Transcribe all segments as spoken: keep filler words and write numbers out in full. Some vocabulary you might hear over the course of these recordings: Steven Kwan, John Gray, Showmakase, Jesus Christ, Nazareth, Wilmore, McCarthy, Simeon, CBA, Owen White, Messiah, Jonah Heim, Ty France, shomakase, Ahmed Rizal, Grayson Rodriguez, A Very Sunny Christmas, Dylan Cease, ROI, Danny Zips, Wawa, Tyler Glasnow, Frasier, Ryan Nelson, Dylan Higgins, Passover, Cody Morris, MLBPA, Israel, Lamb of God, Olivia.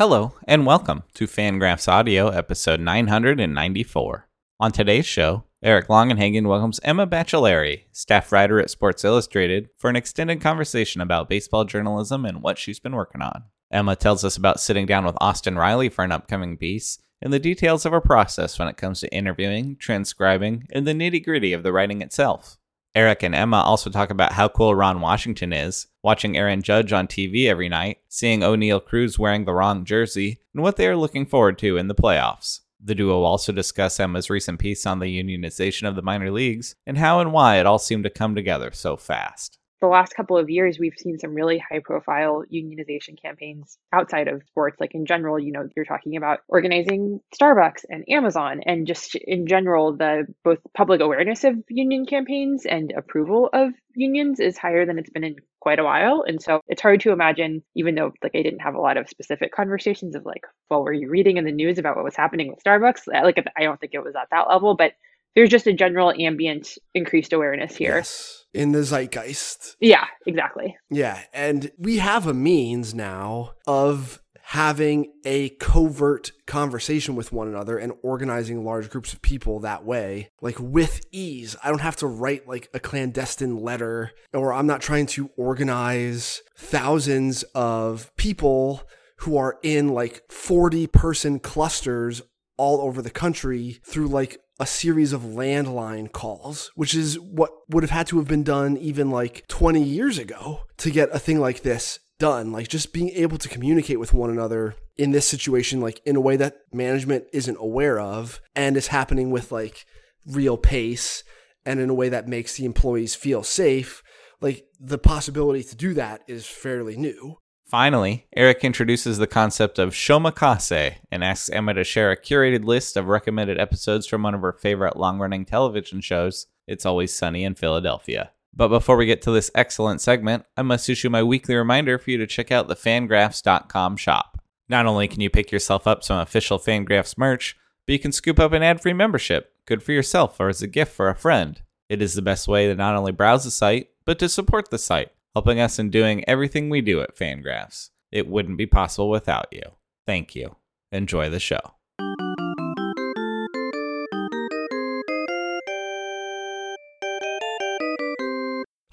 Hello, and welcome to Fangraphs Audio, episode nine hundred ninety-four. On today's show, Eric Longenhagen welcomes Emma Baccellieri, staff writer at Sports Illustrated, for an extended conversation about baseball journalism and what she's been working on. Emma tells us about sitting down with Austin Riley for an upcoming piece, and the details of her process when it comes to interviewing, transcribing, and the nitty-gritty of the writing itself. Eric and Emma also talk about how cool Ron Washington is, watching Aaron Judge on T V every night, seeing Oneil Cruz wearing the wrong jersey, and what they are looking forward to in the playoffs. The duo also discuss Emma's recent piece on the unionization of the minor leagues, and how and why it all seemed to come together so fast. The last couple of years, we've seen some really high-profile unionization campaigns outside of sports. Like in general, you know, you're talking about organizing Starbucks and Amazon, and just in general, the both public awareness of union campaigns and approval of unions is higher than it's been in quite a while. And so it's hard to imagine, even though like I didn't have a lot of specific conversations of like, well, were you reading in the news about what was happening with Starbucks? Like, I don't think it was at that level, but there's just a general ambient increased awareness here. Yes. In the zeitgeist. Yeah, exactly. Yeah. And we have a means now of having a covert conversation with one another and organizing large groups of people that way, like with ease. I don't have to write like a clandestine letter, or I'm not trying to organize thousands of people who are in like forty person clusters all over the country through like a series of landline calls, which is what would have had to have been done even like twenty years ago to get a thing like this done. Like just being able to communicate with one another in this situation, like in a way that management isn't aware of and is happening with like real pace and in a way that makes the employees feel safe. Like the possibility to do that is fairly new. Finally, Eric introduces the concept of Showmakase and asks Emma to share a curated list of recommended episodes from one of her favorite long-running television shows, It's Always Sunny in Philadelphia. But before we get to this excellent segment, I must issue my weekly reminder for you to check out the Fangraphs dot com shop. Not only can you pick yourself up some official Fangraphs merch, but you can scoop up an ad-free membership, good for yourself or as a gift for a friend. It is the best way to not only browse the site, but to support the site, helping us in doing everything we do at Fangraphs. It wouldn't be possible without you. Thank you. Enjoy the show.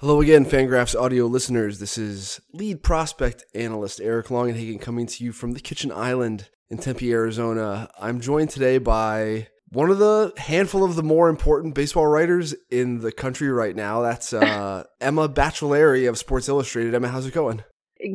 Hello again, Fangraphs audio listeners. This is lead prospect analyst Eric Longenhagen coming to you from the Kitchen Island in Tempe, Arizona. I'm joined today by one of the handful of the more important baseball writers in the country right now. That's uh, Emma Baccellieri of Sports Illustrated. Emma, how's it going?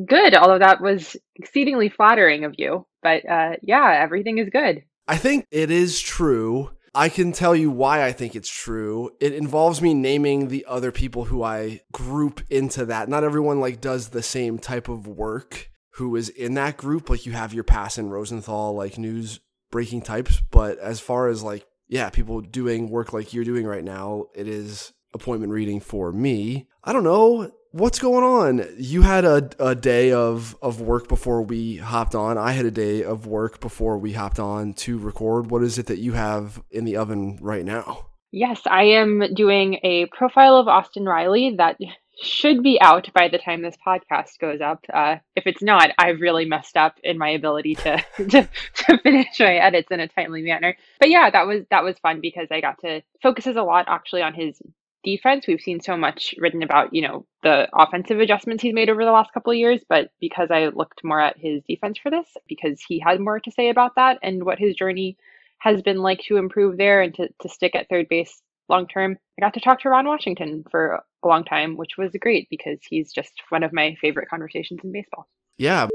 Good, although that was exceedingly flattering of you. But uh, yeah, everything is good. I think it is true. I can tell you why I think it's true. It involves me naming the other people who I group into that. Not everyone like does the same type of work who is in that group. Like you have your Pass and Rosenthal, like news breaking types, but as far as like, yeah, people doing work like you're doing right now, it is appointment reading for me. I don't know what's going on. You had a, a day of, of work before we hopped on. I had a day of work before we hopped on to record. What is it that you have in the oven right now? Yes, I am doing a profile of Austin Riley that should be out by the time this podcast goes up. Uh, if it's not, I've really messed up in my ability to, to to finish my edits in a timely manner. But yeah, that was that was fun because I got to focuses a lot actually on his defense. We've seen so much written about, you know, the offensive adjustments he's made over the last couple of years, but because I looked more at his defense for this, because he had more to say about that and what his journey has been like to improve there and to, to stick at third base long term, I got to talk to Ron Washington for a long time, which was great because he's just one of my favorite conversations in baseball. Yeah,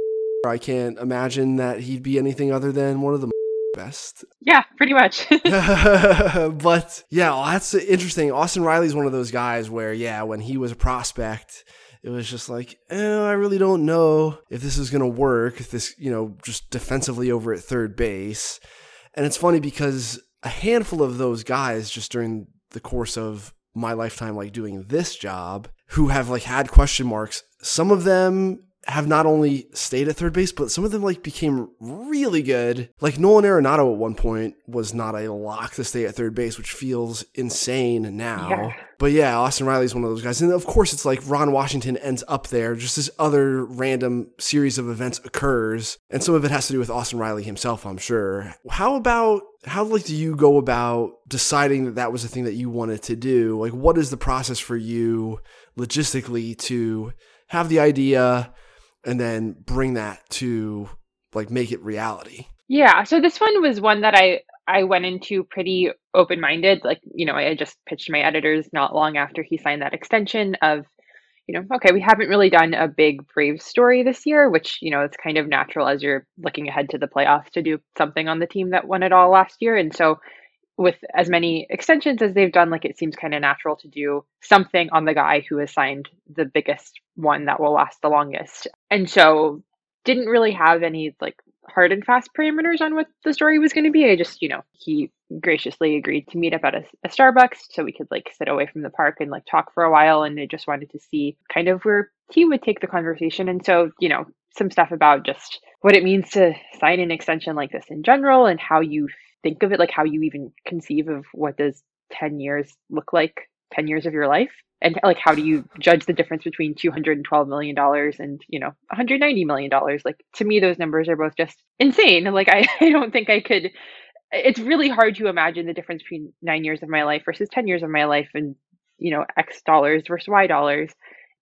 I can't imagine that he'd be anything other than one of the best. Yeah, pretty much. But yeah, well, that's interesting. Austin Riley's one of those guys where, yeah, when he was a prospect, it was just like, oh, I really don't know if this is going to work, if this, you know, just defensively over at third base. And it's funny because a handful of those guys just during the course of my lifetime, like doing this job, who have like had question marks. Some of them have not only stayed at third base, but some of them like became really good. Like Nolan Arenado at one point was not a lock to stay at third base, which feels insane now. Yeah. But yeah, Austin Riley's one of those guys. And of course, it's like Ron Washington ends up there. Just this other random series of events occurs. And some of it has to do with Austin Riley himself, I'm sure. How about, how like do you go about deciding that that was the thing that you wanted to do? Like, what is the process for you logistically to have the idea and then bring that to like make it reality? Yeah. So this one was one that I, I went into pretty open-minded. Like, you know, I just pitched my editors not long after he signed that extension of, you know, okay, we haven't really done a big Braves story this year, which, you know, it's kind of natural as you're looking ahead to the playoffs to do something on the team that won it all last year. And so with as many extensions as they've done, like it seems kind of natural to do something on the guy who has signed the biggest one that will last the longest. And so didn't really have any like hard and fast parameters on what the story was going to be. I just, you know, he graciously agreed to meet up at a, a Starbucks so we could like sit away from the park and like talk for a while. And I just wanted to see kind of where he would take the conversation. And so, you know, some stuff about just what it means to sign an extension like this in general and how you think of it, like how you even conceive of what does ten years look like, ten years of your life, and like how do you judge the difference between two hundred twelve million dollars and, you know, one hundred ninety million dollars? Like to me, those numbers are both just insane. Like I, I don't think I could, it's really hard to imagine the difference between nine years of my life versus ten years of my life and, you know, X dollars versus Y dollars.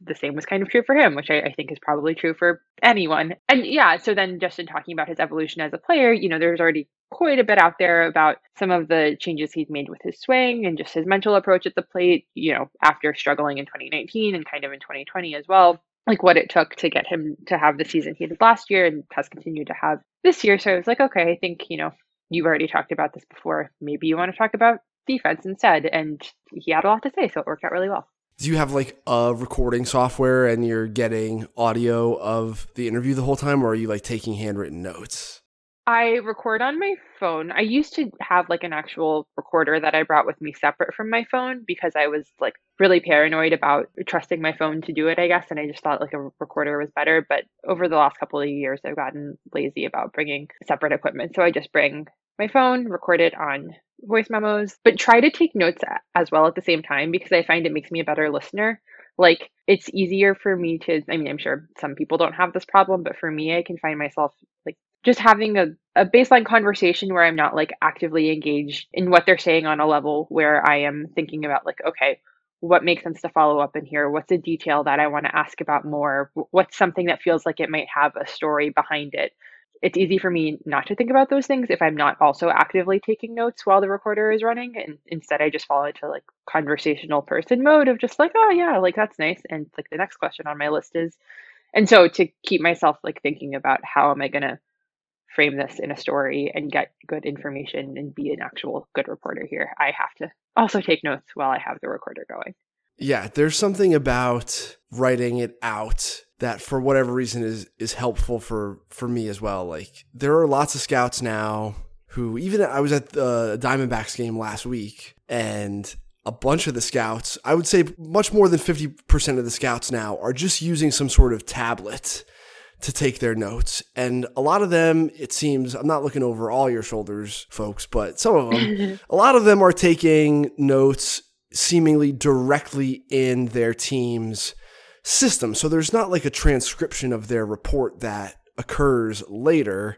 The same was kind of true for him, which I, I think is probably true for anyone. And yeah, so then just in talking about his evolution as a player, you know, there's already quite a bit out there about some of the changes he's made with his swing and just his mental approach at the plate, you know, after struggling in twenty nineteen and kind of in twenty twenty as well, like what it took to get him to have the season he did last year and has continued to have this year. So I was like, okay, I think, you know, you've already talked about this before. Maybe you want to talk about defense instead. And he had a lot to say, so it worked out really well. Do you have like a recording software and you're getting audio of the interview the whole time, or are you like taking handwritten notes? I record on my phone. I used to have like an actual recorder that I brought with me separate from my phone because I was like really paranoid about trusting my phone to do it, I guess. And I just thought like a recorder was better. But over the last couple of years, I've gotten lazy about bringing separate equipment. So I just bring my phone, record it on voice memos, but try to take notes as well at the same time because I find it makes me a better listener. Like it's easier for me to, I mean, I'm sure some people don't have this problem, but for me, I can find myself like just having a, a baseline conversation where I'm not like actively engaged in what they're saying on a level where I am thinking about like, okay, what makes sense to follow up in here? What's a detail that I want to ask about more? What's something that feels like it might have a story behind it? It's easy for me not to think about those things if I'm not also actively taking notes while the recorder is running. And instead, I just fall into like conversational person mode of just like, oh yeah, like that's nice. And like the next question on my list is, and so to keep myself like thinking about how am I going to frame this in a story and get good information and be an actual good reporter here, I have to also take notes while I have the recorder going. Yeah, there's something about writing it out that for whatever reason is is helpful for, for me as well. Like there are lots of scouts now who, even I was at the Diamondbacks game last week and a bunch of the scouts, I would say much more than fifty percent of the scouts now are just using some sort of tablet to take their notes. And a lot of them, it seems, I'm not looking over all your shoulders, folks, but some of them, a lot of them are taking notes seemingly directly in their team's system. So there's not like a transcription of their report that occurs later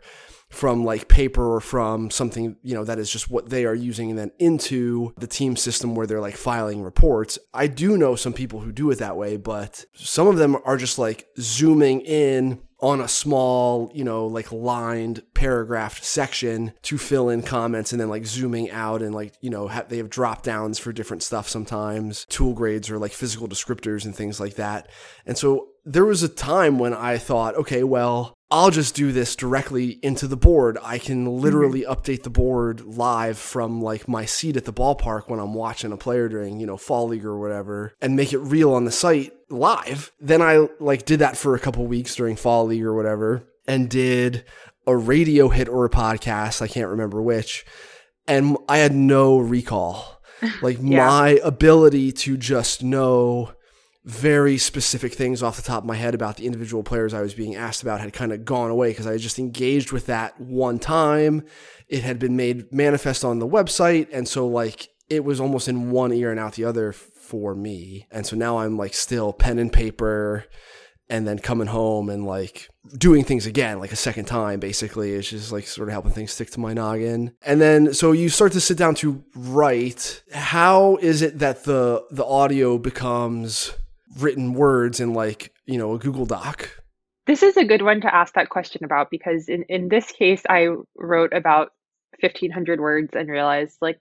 from like paper or from something, you know, that is just what they are using and then into the team system where they're like filing reports. I do know some people who do it that way, but some of them are just like zooming in on a small, you know, like lined paragraph section to fill in comments and then like zooming out and like, you know, ha- they have drop downs for different stuff sometimes, tool grades or like physical descriptors and things like that. And so there was a time when I thought, okay, well, I'll just do this directly into the board. I can literally mm-hmm. update the board live from like my seat at the ballpark when I'm watching a player during, you know, fall league or whatever and make it real on the site live. Then I like did that for a couple weeks during fall league or whatever and did a radio hit or a podcast. I can't remember which. And I had no recall. Like yeah. My ability to just know very specific things off the top of my head about the individual players I was being asked about had kind of gone away because I had just engaged with that one time. It had been made manifest on the website. And so like it was almost in one ear and out the other for me. And so now I'm like still pen and paper and then coming home and like doing things again, like a second time, basically. It's just like sort of helping things stick to my noggin. And then, so you start to sit down to write. How is it that the, the audio becomes written words in like, you know, a Google Doc? This is a good one to ask that question about, because in, in this case, I wrote about fifteen hundred words and realized like,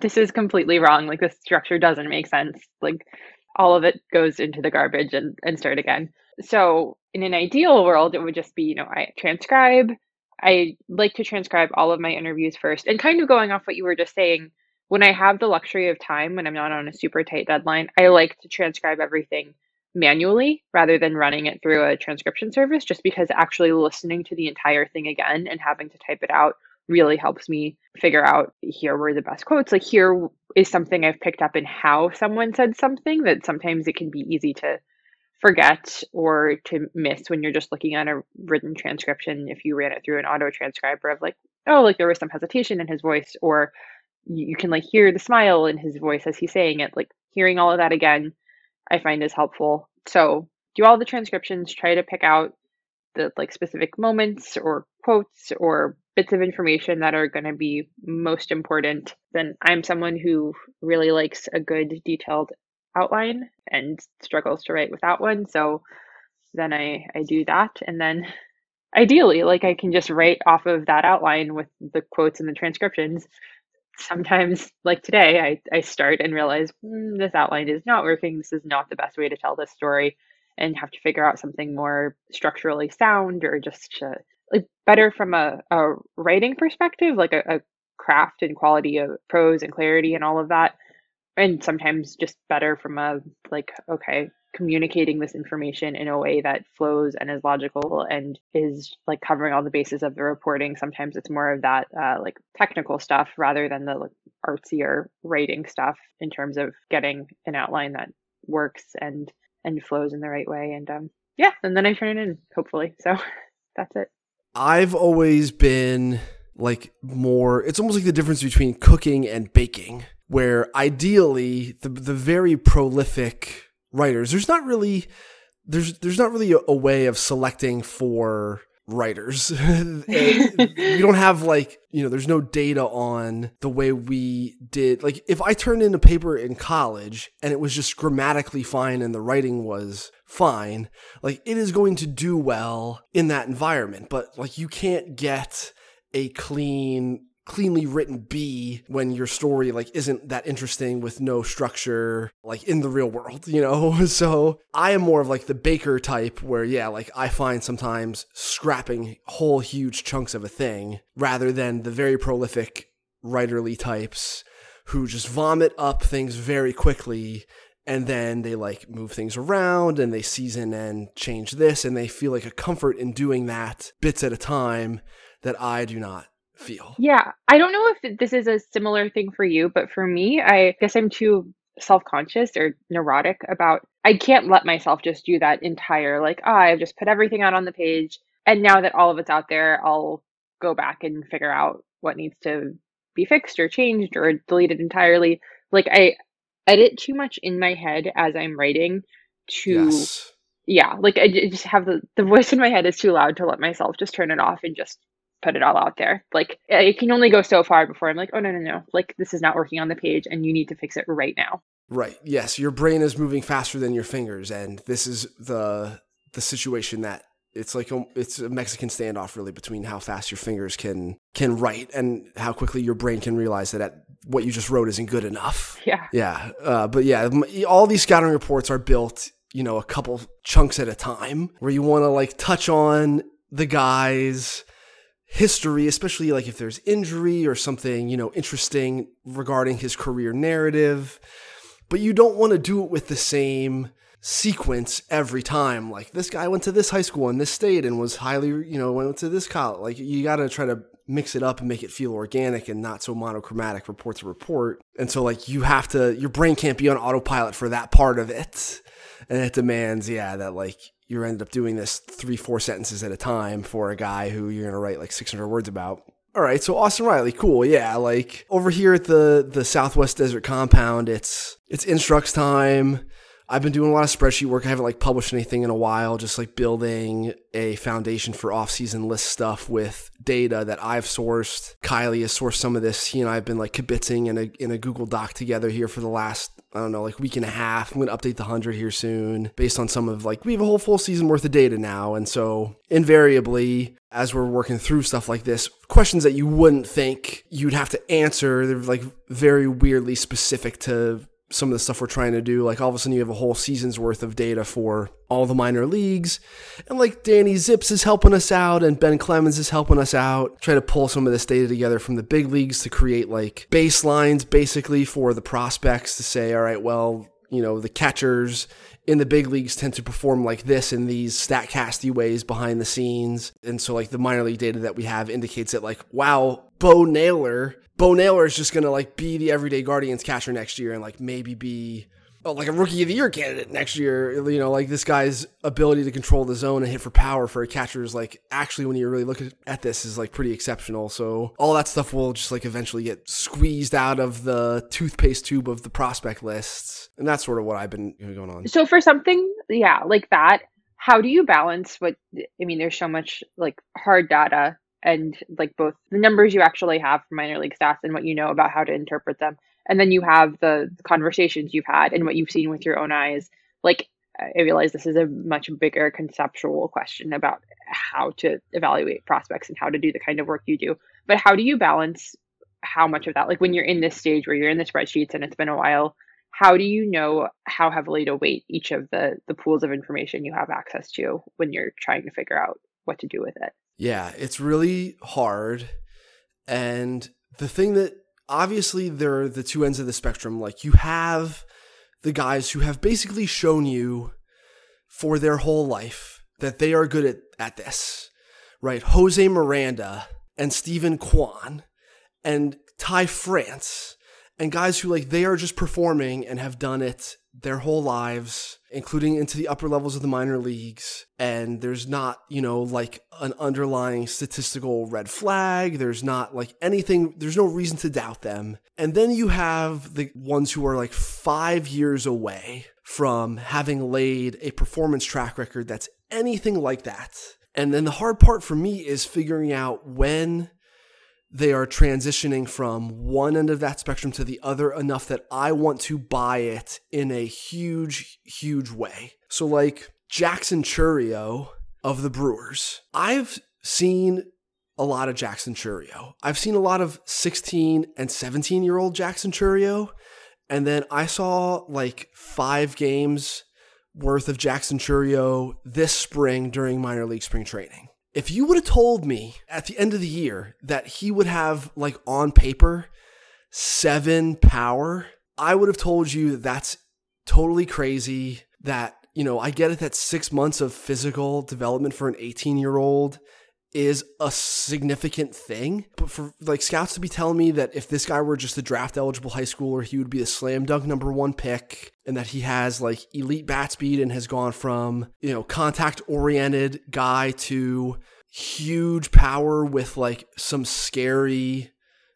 this is completely wrong. Like this structure doesn't make sense. Like all of it goes into the garbage and, and start again. So in an ideal world, it would just be, you know, I transcribe. I like to transcribe all of my interviews first. And kind of going off what you were just saying, when I have the luxury of time, when I'm not on a super tight deadline, I like to transcribe everything manually rather than running it through a transcription service, just because actually listening to the entire thing again and having to type it out really helps me figure out, here were the best quotes. Like here is something I've picked up in how someone said something that sometimes it can be easy to forget or to miss when you're just looking at a written transcription. If you ran it through an auto transcriber of like, oh, like there was some hesitation in his voice, or you can like hear the smile in his voice as he's saying it, like hearing all of that again, I find is helpful. So do all the transcriptions, try to pick out the like specific moments or quotes or bits of information that are going to be most important. Then I'm someone who really likes a good detailed outline and struggles to write without one. So then I, I do that. And then ideally, like I can just write off of that outline with the quotes and the transcriptions. Sometimes like today, I, I start and realize mm, this outline is not working. This is not the best way to tell this story, and have to figure out something more structurally sound or just to, like better from a, a writing perspective, like a, a craft and quality of prose and clarity and all of that. And sometimes just better from a like, okay, communicating this information in a way that flows and is logical and is like covering all the bases of the reporting. Sometimes it's more of that uh, like technical stuff rather than the like artsier writing stuff in terms of getting an outline that works and and flows in the right way. And um, yeah, and then I turn it in, hopefully. So that's it. I've always been like more, it's almost like the difference between cooking and baking, where ideally the the very prolific writers, there's not really there's there's not really a, a way of selecting for writers. We don't have like, you know, there's no data on the way we did. Like if I turned in a paper in college and it was just grammatically fine and the writing was fine, like it is going to do well in that environment. But like you can't get a clean cleanly written B when your story like isn't that interesting with no structure like in the real world, you know? So I am more of like the baker type where, yeah, like I find sometimes scrapping whole huge chunks of a thing rather than the very prolific writerly types who just vomit up things very quickly and then they like move things around and they season and change this and they feel like a comfort in doing that bits at a time that I do not feel. Yeah. I don't know if this is a similar thing for you, but for me, I guess I'm too self-conscious or neurotic about, I can't let myself just do that entire, like, oh, I've just put everything out on the page. And now that all of it's out there, I'll go back and figure out what needs to be fixed or changed or deleted entirely. Like I edit too much in my head as I'm writing to, yes. Yeah, like I just have the, the voice in my head is too loud to let myself just turn it off and just put it all out there. Like it can only go so far before I'm like, oh no, no, no. Like this is not working on the page and you need to fix it right now. Right. Yes. Your brain is moving faster than your fingers. And this is the, the situation that it's like, a, it's a Mexican standoff really between how fast your fingers can, can write and how quickly your brain can realize that at, what you just wrote isn't good enough. Yeah. Yeah. Uh, but yeah, all these scouting reports are built, you know, a couple chunks at a time where you want to like touch on the guys history, especially like if there's injury or something, you know, interesting regarding his career narrative, but you don't want to do it with the same sequence every time. Like this guy went to this high school in this state and was highly, you know, went to this college. Like you got to try to mix it up and make it feel organic and not so monochromatic report to report. And so like you have to, your brain can't be on autopilot for that part of it. And it demands, yeah, that like you ended up doing this three, four sentences at a time for a guy who you're going to write like six hundred words about. All right, so Austin Riley, cool, yeah. Like over here at the the Southwest Desert Compound, it's it's instructs time. I've been doing a lot of spreadsheet work. I haven't like published anything in a while, just like building a foundation for off-season list stuff with data that I've sourced. Kylie has sourced some of this. He and I have been like kibitzing in a in a Google Doc together here for the last, I don't know, like week and a half. I'm going to update the one hundred here soon based on some of like, we have a whole full season worth of data now. And so invariably, as we're working through stuff like this, questions that you wouldn't think you'd have to answer, they're like very weirdly specific to some of the stuff we're trying to do. Like all of a sudden you have a whole season's worth of data for all the minor leagues, and like Danny Zips is helping us out and Ben Clemens is helping us out, try to pull some of this data together from the big leagues to create like baselines basically for the prospects to say, all right, well, you know, the catchers in the big leagues tend to perform like this in these stat-casty ways behind the scenes. And so like the minor league data that we have indicates that like, wow, Bo Naylor, Bo Naylor is just going to like be the everyday Guardians catcher next year and like maybe be oh, like a rookie of the year candidate next year. You know, like this guy's ability to control the zone and hit for power for a catcher is like actually when you really look at this is like pretty exceptional. So all that stuff will just like eventually get squeezed out of the toothpaste tube of the prospect lists. And that's sort of what I've been going on. So for something, yeah, like that, how do you balance what, I mean, there's so much like hard data and like both the numbers you actually have for minor league stats and what you know about how to interpret them. And then you have the conversations you've had and what you've seen with your own eyes. Like, I realize this is a much bigger conceptual question about how to evaluate prospects and how to do the kind of work you do. But how do you balance how much of that? Like when you're in this stage where you're in the spreadsheets and it's been a while, how do you know how heavily to weight each of the, the pools of information you have access to when you're trying to figure out what to do with it? Yeah, it's really hard. And the thing that obviously, there are the two ends of the spectrum. Like you have the guys who have basically shown you for their whole life that they are good at, at this, right? Jose Miranda and Steven Kwan and Ty France and guys who like they are just performing and have done it their whole lives, including into the upper levels of the minor leagues. And there's not, you know, like an underlying statistical red flag. There's not like anything. There's no reason to doubt them. And then you have the ones who are like five years away from having laid a performance track record that's anything like that. And then the hard part for me is figuring out when they are transitioning from one end of that spectrum to the other enough that I want to buy it in a huge, huge way. So like Jackson Chourio of the Brewers, I've seen a lot of Jackson Chourio. I've seen a lot of sixteen and seventeen year old Jackson Chourio. And then I saw like five games worth of Jackson Chourio this spring during minor league spring training. If you would have told me at the end of the year that he would have, like, on paper, seven power, I would have told you that that's totally crazy, that, you know, I get it that six months of physical development for an eighteen-year-old is a significant thing. But for, like, scouts to be telling me that if this guy were just a draft-eligible high schooler, he would be the slam dunk number one pick, and that he has like elite bat speed and has gone from, you know, contact oriented guy to huge power with like some scary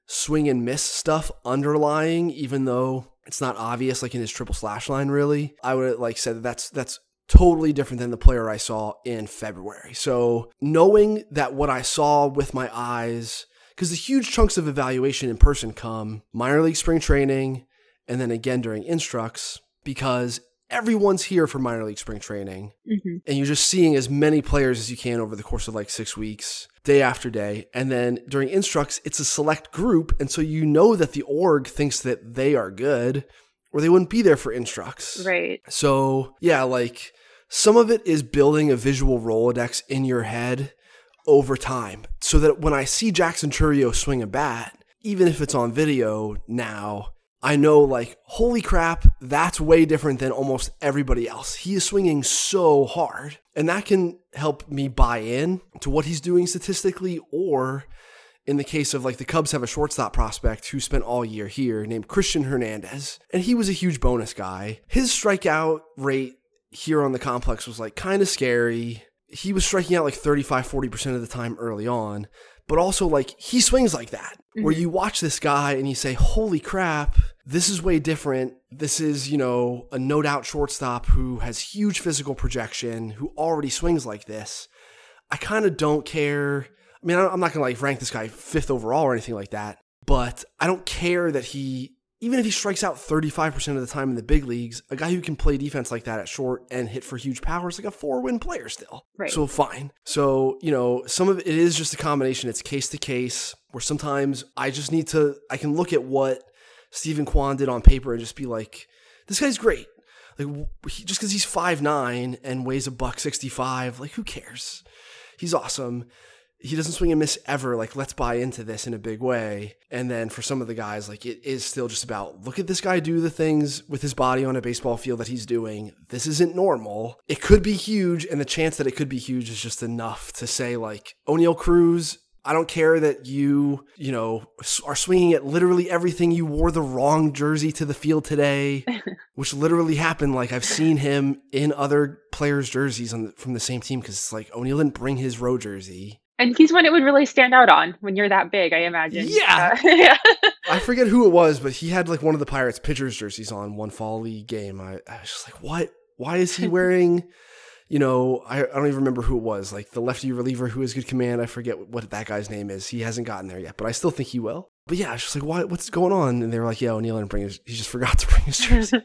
swing and miss stuff underlying, even though it's not obvious, like in his triple slash line, really. I would have like said that that's, that's totally different than the player I saw in February. So knowing that what I saw with my eyes, because the huge chunks of evaluation in person come minor league spring training and then again during instructs, because everyone's here for minor league spring training mm-hmm. and you're just seeing as many players as you can over the course of like six weeks, day after day. And then during instructs, it's a select group. And so you know that the org thinks that they are good or they wouldn't be there for instructs. Right. So yeah, like some of it is building a visual Rolodex in your head over time so that when I see Jackson Chourio swing a bat, even if it's on video now, I know like, holy crap, that's way different than almost everybody else. He is swinging so hard, and that can help me buy in to what he's doing statistically. Or in the case of like the Cubs have a shortstop prospect who spent all year here named Christian Hernandez, and he was a huge bonus guy. His strikeout rate here on the complex was like kind of scary. He was striking out like thirty-five, forty percent of the time early on, but also like he swings like that, mm-hmm. where you watch this guy and you say, holy crap, this is way different. This is, you know, a no doubt shortstop who has huge physical projection, who already swings like this. I kind of don't care. I mean, I'm not going to like rank this guy fifth overall or anything like that, but I don't care that he, even if he strikes out thirty-five percent of the time in the big leagues, a guy who can play defense like that at short and hit for huge power is like a four-win player still. Right. So fine. So, you know, some of it is just a combination. It's case to case where sometimes I just need to, I can look at what Steven Kwan did on paper and just be like, this guy's great. Like he, just because he's five nine and weighs a buck sixty-five, like who cares? He's awesome. He doesn't swing and miss ever. Like, let's buy into this in a big way. And then for some of the guys, like, it is still just about, look at this guy do the things with his body on a baseball field that he's doing. This isn't normal. It could be huge, and the chance that it could be huge is just enough to say, like, Oneil Cruz, I don't care that you, you know, are swinging at literally everything. You wore the wrong jersey to the field today, which literally happened. Like, I've seen him in other players' jerseys on the, from the same team because it's like, Oneil didn't bring his row jersey. And he's one it would really stand out on when you're that big, I imagine. Yeah. Uh, yeah. I forget who it was, but he had like one of the Pirates pitchers jerseys on one fall league game. I, I was just like, what? Why is he wearing, you know, I, I don't even remember who it was. Like the lefty reliever who has good command. I forget what, what that guy's name is. He hasn't gotten there yet, but I still think he will. But yeah, I was just like, why, what's going on? And they were like, yeah, Oneil didn't bring his, he just forgot to bring his jersey.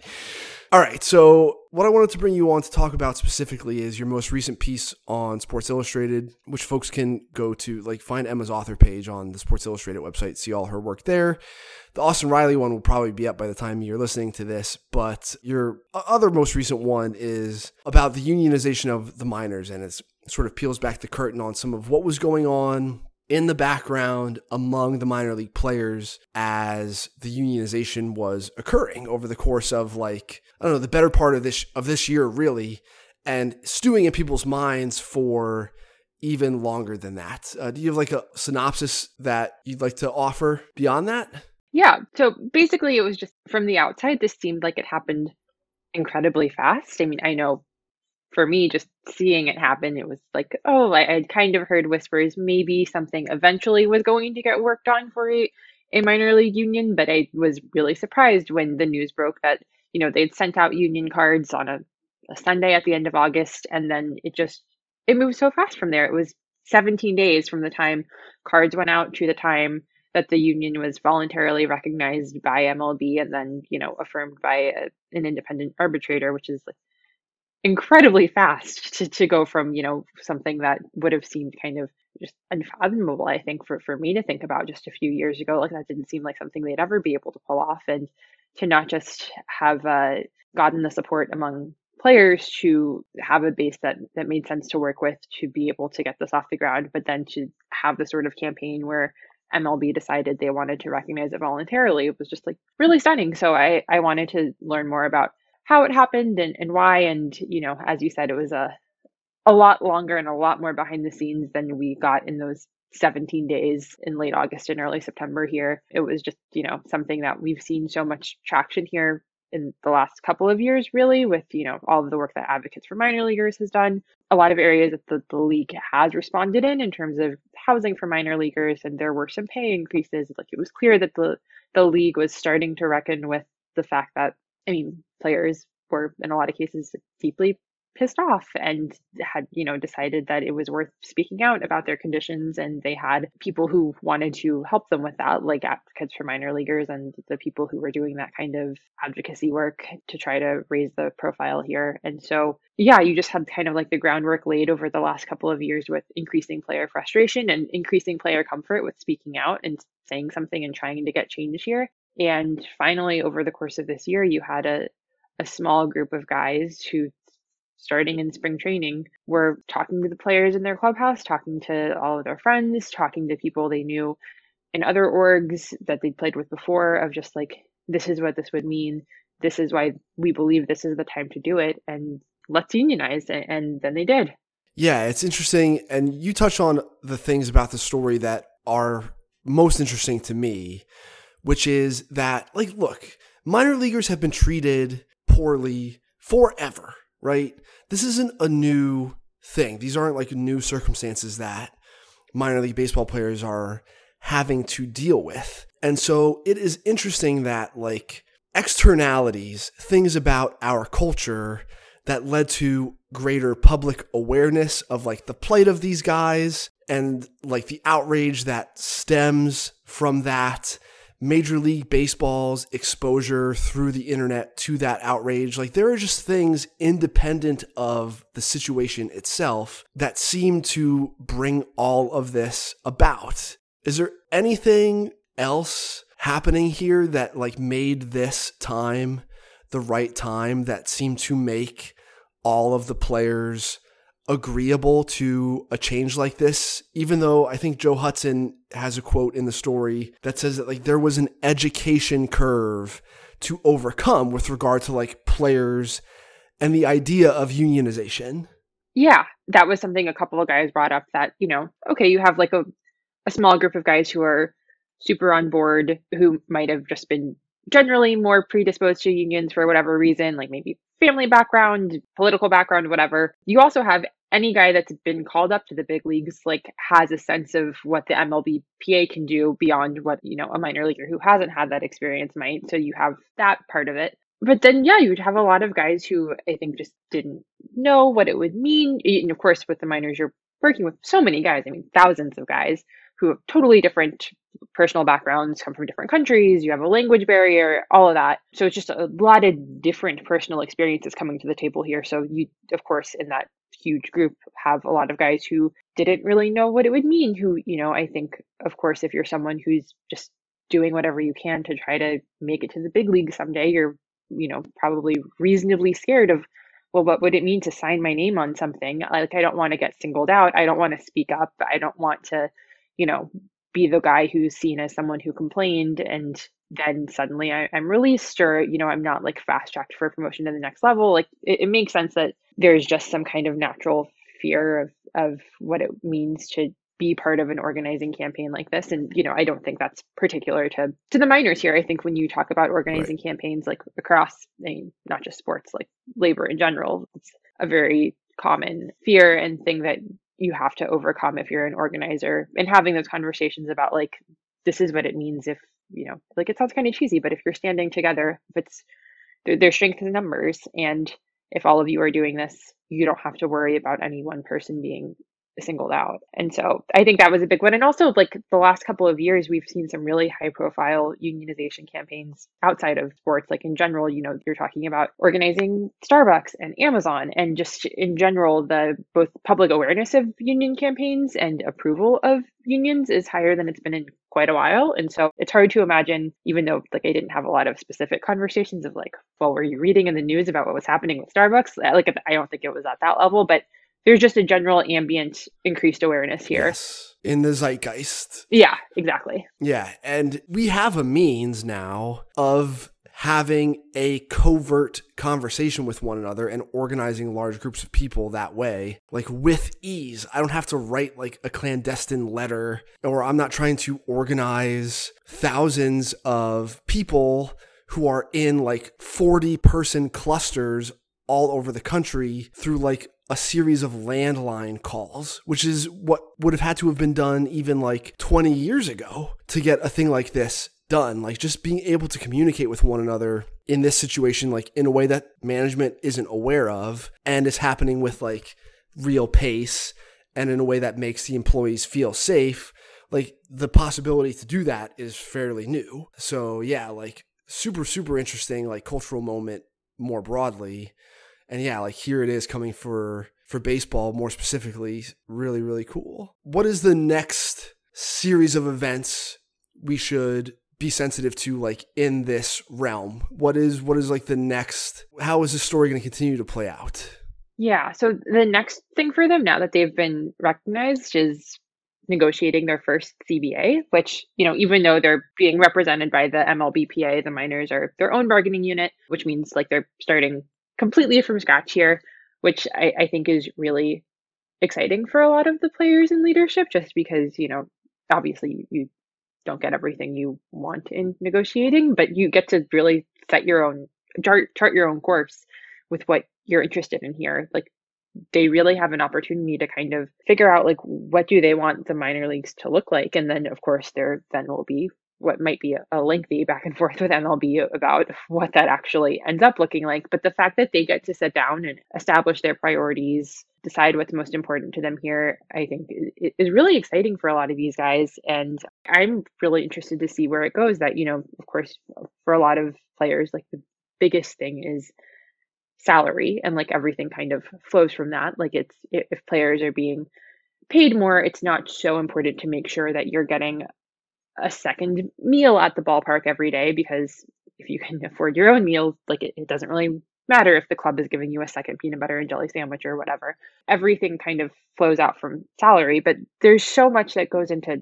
All right, so what I wanted to bring you on to talk about specifically is your most recent piece on Sports Illustrated, which folks can go to, like, find Emma's author page on the Sports Illustrated website, see all her work there. The Austin Riley one will probably be up by the time you're listening to this, but your other most recent one is about the unionization of the minors, and it's, it sort of peels back the curtain on some of what was going on in the background among the minor league players as the unionization was occurring over the course of, like, I don't know, the better part of this of this year, really, and stewing in people's minds for even longer than that. Uh, do you have like a synopsis that you'd like to offer beyond that? Yeah. So basically it was just from the outside, this seemed like it happened incredibly fast. I mean, I know for me, just seeing it happen, it was like, oh, I had kind of heard whispers, maybe something eventually was going to get worked on for a, a minor league union. But I was really surprised when the news broke that, you know, they'd sent out union cards on a, a Sunday at the end of August. And then it just, it moved so fast from there. It was seventeen days from the time cards went out to the time that the union was voluntarily recognized by M L B and then, you know, affirmed by a, an independent arbitrator, which is like, incredibly fast to, to go from, you know, something that would have seemed kind of just unfathomable, I think, for, for me to think about just a few years ago. Like, that didn't seem like something they'd ever be able to pull off. And to not just have uh, gotten the support among players to have a base that, that made sense to work with to be able to get this off the ground, but then to have the sort of campaign where M L B decided they wanted to recognize it voluntarily, it was just like really stunning. So I, I wanted to learn more about how it happened and, and why. And, you know, as you said, it was a, a lot longer and a lot more behind the scenes than we got in those seventeen days in late August and early September here. It was just, you know, something that we've seen so much traction here in the last couple of years, really, with, you know, all of the work that Advocates for Minor Leaguers has done, a lot of areas that the, the league has responded in, in terms of housing for minor leaguers. And there were some pay increases. Like, it was clear that the, the league was starting to reckon with the fact that, I mean, players were in a lot of cases deeply pissed off and had, you know, decided that it was worth speaking out about their conditions. And they had people who wanted to help them with that, like Advocates for Minor Leaguers and the people who were doing that kind of advocacy work to try to raise the profile here. And so, yeah, you just had kind of like the groundwork laid over the last couple of years with increasing player frustration and increasing player comfort with speaking out and saying something and trying to get change here. And finally, over the course of this year, you had a, a small group of guys who, starting in spring training, were talking to the players in their clubhouse, talking to all of their friends, talking to people they knew in other orgs that they'd played with before, of just like, this is what this would mean. This is why we believe this is the time to do it. And let's unionize. And, and then they did. Yeah, it's interesting. And you touch on the things about the story that are most interesting to me, which is that, like, look, minor leaguers have been treated poorly forever, right? This isn't a new thing. These aren't like new circumstances that minor league baseball players are having to deal with. And so it is interesting that like externalities, things about our culture that led to greater public awareness of like the plight of these guys and like the outrage that stems from that, Major League Baseball's exposure through the internet to that outrage. Like there are just things independent of the situation itself that seem to bring all of this about. Is there anything else happening here that like made this time the right time, that seemed to make all of the players agreeable to a change like this? Even though I think Joe Hudson has a quote in the story that says that like there was an education curve to overcome with regard to like players and the idea of unionization. Yeah, that was something a couple of guys brought up, that, you know, okay, you have like a, a small group of guys who are super on board, who might have just been generally more predisposed to unions for whatever reason, like maybe family background, political background, whatever. You also have any guy that's been called up to the big leagues, like has a sense of what the M L B P A can do beyond what, you know, a minor leaguer who hasn't had that experience might. So you have that part of it. But then, yeah, you'd have a lot of guys who I think just didn't know what it would mean. And of course, with the minors, you're working with so many guys. I mean, thousands of guys who have totally different personal backgrounds, come from different countries, you have a language barrier, all of that. So it's just a lot of different personal experiences coming to the table here. So you, of course, in that huge group have a lot of guys who didn't really know what it would mean, who, you know, I think, of course, if you're someone who's just doing whatever you can to try to make it to the big league someday, you're, you know, probably reasonably scared of, well, what would it mean to sign my name on something? Like, I don't want to get singled out. I don't want to speak up. I don't want to, you know, be the guy who's seen as someone who complained and then suddenly I, I'm released, or, you know, I'm not like fast tracked for promotion to the next level. Like it, it makes sense that there's just some kind of natural fear of, of what it means to be part of an organizing campaign like this. And, you know, I don't think that's particular to, to the minors here. I think when you talk about organizing right. campaigns, like across, I mean, not just sports, like labor in general, it's a very common fear and thing that you have to overcome if you're an organizer, and having those conversations about like, this is what it means if, you know, like it sounds kind of cheesy, but if you're standing together, if it's their strength in numbers, and if all of you are doing this, you don't have to worry about any one person being singled out. And so I think that was a big one. And also like the last couple of years, we've seen some really high profile unionization campaigns outside of sports, like in general, you know, you're talking about organizing Starbucks and Amazon, and just in general, the both public awareness of union campaigns and approval of unions is higher than it's been in quite a while. And so it's hard to imagine, even though like I didn't have a lot of specific conversations of like, well, were you reading in the news about what was happening with Starbucks? Like, I don't think it was at that level, but there's just a general ambient increased awareness here. Yes, in the zeitgeist. Yeah, exactly. Yeah, and we have a means now of having a covert conversation with one another and organizing large groups of people that way, like with ease. I don't have to write like a clandestine letter, or I'm not trying to organize thousands of people who are in like forty person clusters all over the country through like a series of landline calls, which is what would have had to have been done even like twenty years ago to get a thing like this done. Like just being able to communicate with one another in this situation, like in a way that management isn't aware of and is happening with like real pace and in a way that makes the employees feel safe. Like the possibility to do that is fairly new. So yeah, like super, super interesting, like cultural moment more broadly. And yeah, like here it is coming for, for baseball more specifically. Really, really cool. What is the next series of events we should be sensitive to like in this realm? What is, what is like the next, how is this story going to continue to play out? Yeah. So the next thing for them now that they've been recognized is negotiating their first C B A, which, you know, even though they're being represented by the M L B P A, the minors are their own bargaining unit, which means like they're starting completely from scratch here, which I, I think is really exciting for a lot of the players in leadership, just because, you know, obviously you don't get everything you want in negotiating, but you get to really set your own, chart, chart your own course, with what you're interested in here. Like, they really have an opportunity to kind of figure out, like, what do they want the minor leagues to look like? And then, of course, there then will be what might be a lengthy back and forth with M L B about what that actually ends up looking like. But the fact that they get to sit down and establish their priorities, decide what's most important to them here, I think is really exciting for a lot of these guys. And I'm really interested to see where it goes. That, you know, of course, for a lot of players, like, the biggest thing is salary, and like everything kind of flows from that. Like, it's, if players are being paid more, it's not so important to make sure that you're getting a second meal at the ballpark every day, because if you can afford your own meals, like, it, it doesn't really matter if the club is giving you a second peanut butter and jelly sandwich or whatever. Everything kind of flows out from salary, but there's so much that goes into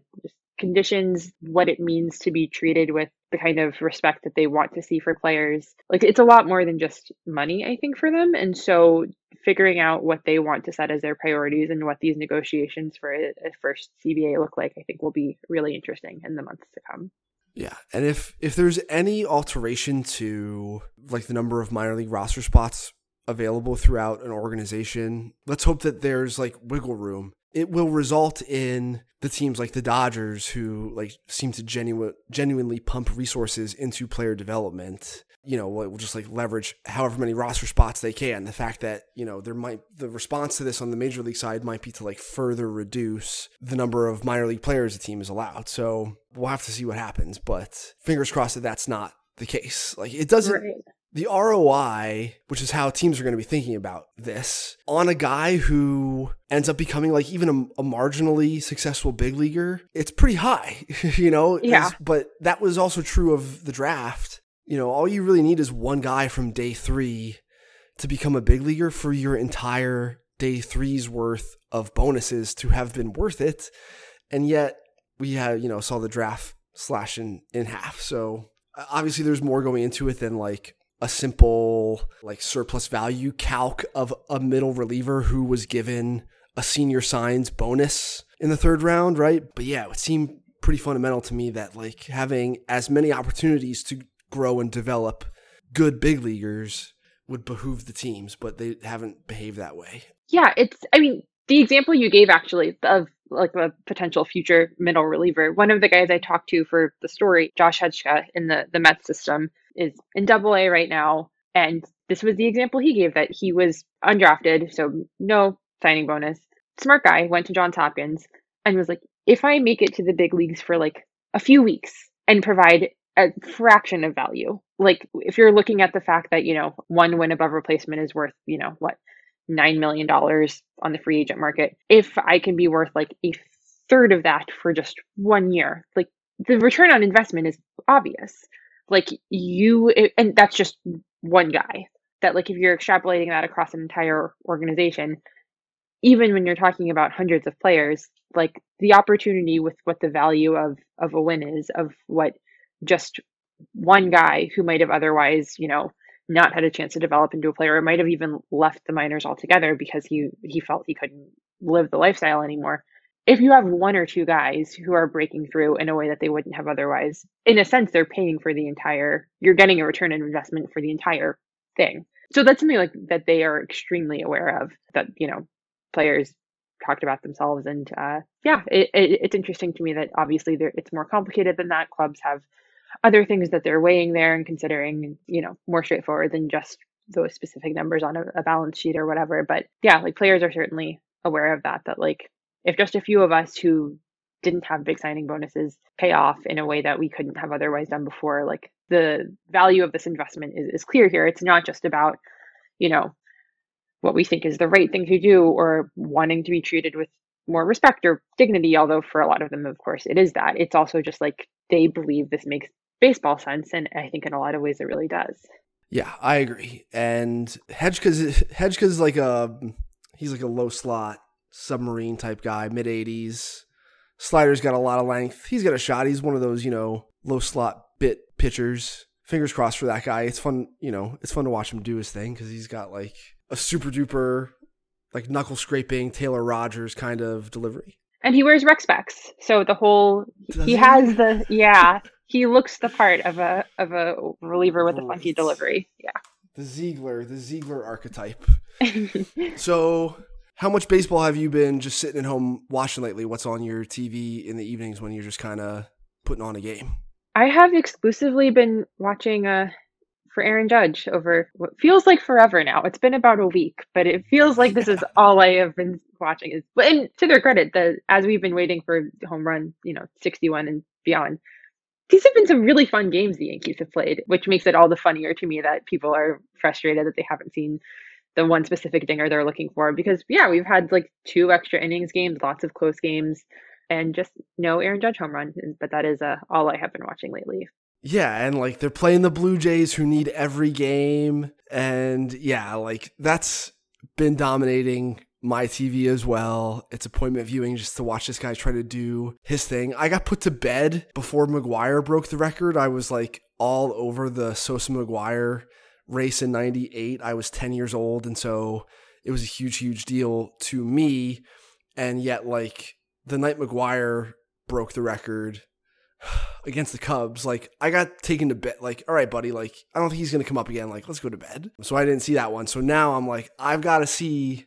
conditions, what it means to be treated with the kind of respect that they want to see for players. Like, it's a lot more than just money, I think, for them. And so figuring out what they want to set as their priorities and what these negotiations for a first C B A look like, I think will be really interesting in the months to come. Yeah. And if, if there's any alteration to, like, the number of minor league roster spots available throughout an organization, let's hope that there's, like, wiggle room. It will result in the teams like the Dodgers, who, like, seem to genuine, genuinely pump resources into player development, you know, will just, like, leverage however many roster spots they can. The fact that, you know, there might, the response to this on the major league side might be to, like, further reduce the number of minor league players a team is allowed. So we'll have to see what happens, but fingers crossed that that's not the case. Like, it doesn't... Right. The R O I, which is how teams are going to be thinking about this, on a guy who ends up becoming, like, even a, a marginally successful big leaguer, it's pretty high, you know? Yeah. But that was also true of the draft. You know, all you really need is one guy from day three to become a big leaguer for your entire day three's worth of bonuses to have been worth it. And yet we have, you know, saw the draft slash in, in half. So obviously there's more going into it than, like, a simple, like, surplus value calc of a middle reliever who was given a senior signs bonus in the third round, right? But yeah, it seemed pretty fundamental to me that, like, having as many opportunities to grow and develop good big leaguers would behoove the teams, but they haven't behaved that way. Yeah, it's, I mean, the example you gave actually of, like, a potential future middle reliever, one of the guys I talked to for the story, Josh Hedrick in the, the Mets system, is in double A right now. And this was the example he gave, that he was undrafted, so no signing bonus. Smart guy, went to Johns Hopkins and was like, if I make it to the big leagues for, like, a few weeks and provide a fraction of value, like, if you're looking at the fact that, you know, one win above replacement is worth, you know, what, nine million dollars on the free agent market. If I can be worth, like, a third of that for just one year, like, the return on investment is obvious. Like, you, and that's just one guy, that, like, if you're extrapolating that across an entire organization, even when you're talking about hundreds of players, like, the opportunity with what the value of, of a win is, of what just one guy who might have otherwise, you know, not had a chance to develop into a player, or might have even left the minors altogether because he, he felt he couldn't live the lifestyle anymore. If you have one or two guys who are breaking through in a way that they wouldn't have otherwise, in a sense, they're paying for the entire, you're getting a return on investment for the entire thing. So that's something, like, that they are extremely aware of, that, you know, players talked about themselves. And uh, yeah, it, it, it's interesting to me that obviously it's more complicated than that. Clubs have other things that they're weighing there and considering, you know, more straightforward than just those specific numbers on a, a balance sheet or whatever. But yeah, like, players are certainly aware of that, that, like, if just a few of us who didn't have big signing bonuses pay off in a way that we couldn't have otherwise done before, like, the value of this investment is, is clear here. It's not just about, you know, what we think is the right thing to do or wanting to be treated with more respect or dignity, although for a lot of them, of course, it is that. It's also just, like, they believe this makes baseball sense, and I think in a lot of ways it really does. Yeah, I agree. And Hedgeka's Hedgeka's like a he's like a low slot submarine type guy, mid eighties. Slider's got a lot of length. He's got a shot. He's one of those, you know, low slot bit pitchers. Fingers crossed for that guy. It's fun, you know, it's fun to watch him do his thing, because he's got, like, a super duper, like, knuckle scraping Taylor Rogers kind of delivery. And he wears rec specs. So the whole Does he, he has the yeah, he looks the part of a of a reliever with right. a funky delivery. Yeah. the Ziegler, the Ziegler archetype. So how much baseball have you been just sitting at home watching lately? What's on your T V in the evenings when you're just kind of putting on a game? I have exclusively been watching uh, for Aaron Judge over what feels like forever now. It's been about a week, but it feels like this yeah. is all I have been watching. Is, and to their credit, the, as we've been waiting for home run, you know, sixty-one and beyond, these have been some really fun games the Yankees have played, which makes it all the funnier to me that people are frustrated that they haven't seen the one specific dinger they're looking for. Because, yeah, we've had like two extra innings games, lots of close games, and just no Aaron Judge home run. But that is uh, all I have been watching lately. Yeah, and like they're playing the Blue Jays who need every game. And yeah, like that's been dominating my T V as well. It's appointment viewing just to watch this guy try to do his thing. I got put to bed before McGuire broke the record. I was like all over the Sosa McGuire race in ninety-eight. I was ten years old. And so it was a huge, huge deal to me. And yet like the night McGuire broke the record against the Cubs, like I got taken to bed, like, all right, buddy, like I don't think he's going to come up again. Like, let's go to bed. So I didn't see that one. So now I'm like, I've got to see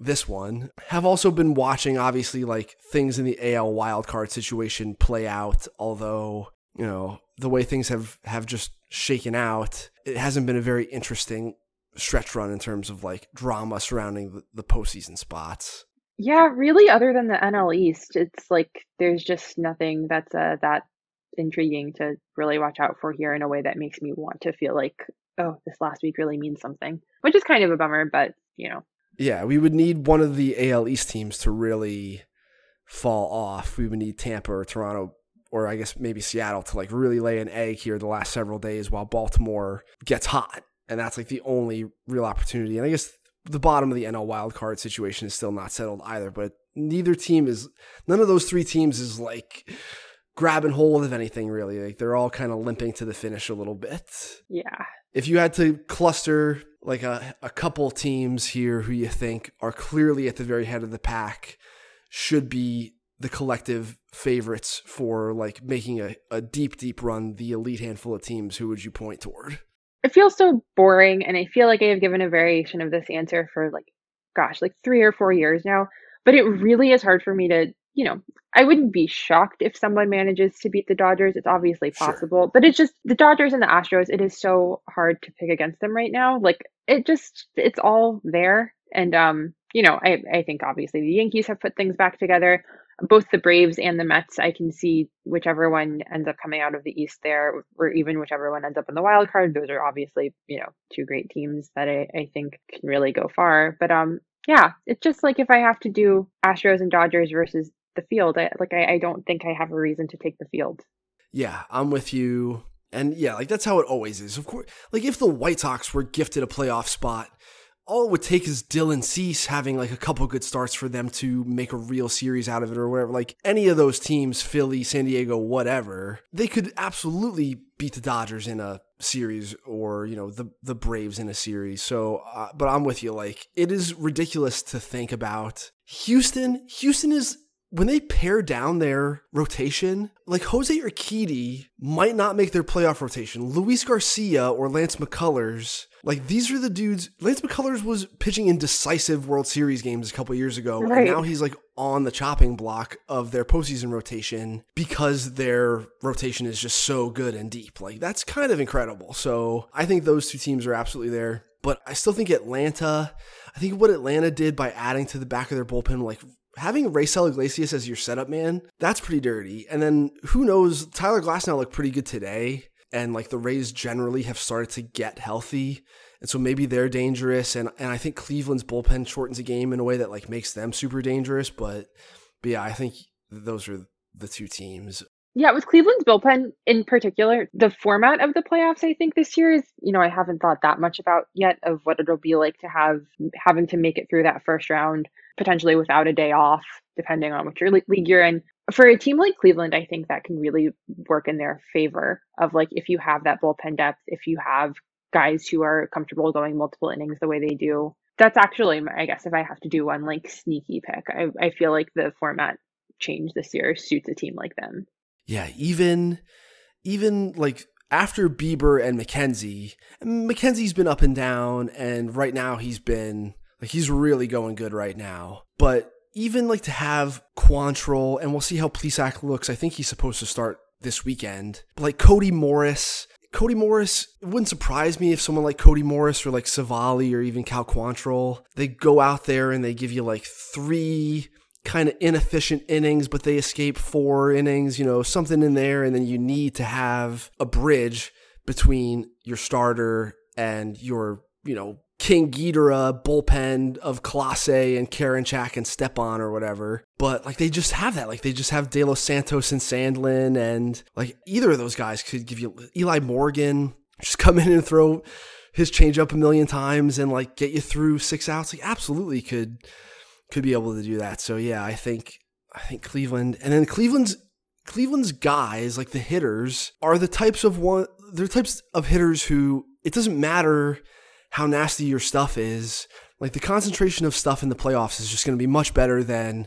this one. Have also been watching, obviously, like things in the A L wildcard situation play out. Although, you know, the way things have, have just shaken out, it hasn't been a very interesting stretch run in terms of like drama surrounding the, the postseason spots. Yeah, really, other than the N L East, it's like there's just nothing that's uh, that intriguing to really watch out for here in a way that makes me want to feel like, oh, this last week really means something, which is kind of a bummer, but, you know. Yeah, we would need one of the A L East teams to really fall off. We would need Tampa or Toronto or I guess maybe Seattle to like really lay an egg here the last several days while Baltimore gets hot. And that's like the only real opportunity. And I guess the bottom of the N L wildcard situation is still not settled either, but neither team is, none of those three teams is like grabbing hold of anything really. Like they're all kind of limping to the finish a little bit. Yeah. If you had to cluster like a, a couple teams here who you think are clearly at the very head of the pack should be the collective favorites for like making a, a deep, deep run, the elite handful of teams, who would you point toward? It feels so boring, and I feel like I have given a variation of this answer for like, gosh, like three or four years now, but it really is hard for me to, you know, I wouldn't be shocked if someone manages to beat the Dodgers. It's obviously possible, sure. But it's just the Dodgers and the Astros, it is so hard to pick against them right now. Like it just, it's all there. And, um, you know, I, I think obviously the Yankees have put things back together. Both the Braves and the Mets, I can see whichever one ends up coming out of the East there, or even whichever one ends up in the wild card. Those are obviously, you know, two great teams that I, I think can really go far. But um, yeah, it's just like if I have to do Astros and Dodgers versus the field, I, like I, I don't think I have a reason to take the field. Yeah, I'm with you. And yeah, like that's how it always is. Of course, like if the White Sox were gifted a playoff spot, all it would take is Dylan Cease having like a couple good starts for them to make a real series out of it or whatever. Like any of those teams, Philly, San Diego, whatever, they could absolutely beat the Dodgers in a series or, you know, the, the Braves in a series. So, uh, but I'm with you. Like it is ridiculous to think about. Houston, Houston is, when they pare down their rotation, like Jose Urquidy might not make their playoff rotation. Luis Garcia or Lance McCullers, like these are the dudes. Lance McCullers was pitching in decisive World Series games a couple of years ago, right. And now he's like on the chopping block of their postseason rotation because their rotation is just so good and deep. Like that's kind of incredible. So I think those two teams are absolutely there. But I still think Atlanta, I think what Atlanta did by adding to the back of their bullpen, like having Raisel Iglesias as your setup man, that's pretty dirty. And then who knows, Tyler Glasnow looked pretty good today. And like the Rays generally have started to get healthy. And so maybe they're dangerous. And, and I think Cleveland's bullpen shortens a game in a way that like makes them super dangerous. But, but yeah, I think those are the two teams. Yeah, with Cleveland's bullpen in particular, the format of the playoffs, I think this year is, you know, I haven't thought that much about yet of what it'll be like to have having to make it through that first round, potentially without a day off, depending on what your league you're in. For a team like Cleveland, I think that can really work in their favor of like, if you have that bullpen depth, if you have guys who are comfortable going multiple innings the way they do, that's actually, I guess, if I have to do one like sneaky pick, I, I feel like the format change this year suits a team like them. Yeah, even even like after Bieber and McKenzie, McKenzie's been up and down, and right now he's been, like, he's really going good right now. But even, like, to have Quantrill, and we'll see how Plesac looks. I think he's supposed to start this weekend. But, like, Cody Morris, Cody Morris, it wouldn't surprise me if someone like Cody Morris or like Savali or even Cal Quantrill, they go out there and they give you like three kind of inefficient innings, but they escape four innings, you know, something in there. And then you need to have a bridge between your starter and your, you know, King Ghidorah bullpen of Clase and Karinchak and Stepan or whatever. But like, they just have that. Like, they just have De Los Santos and Sandlin, and like either of those guys could give you Eli Morgan, just come in and throw his changeup a million times and like get you through six outs. Like, absolutely could could be able to do that. So yeah, I think I think Cleveland, and then Cleveland's Cleveland's guys, like the hitters, are the types of one they're types of hitters who, it doesn't matter how nasty your stuff is, like the concentration of stuff in the playoffs is just going to be much better than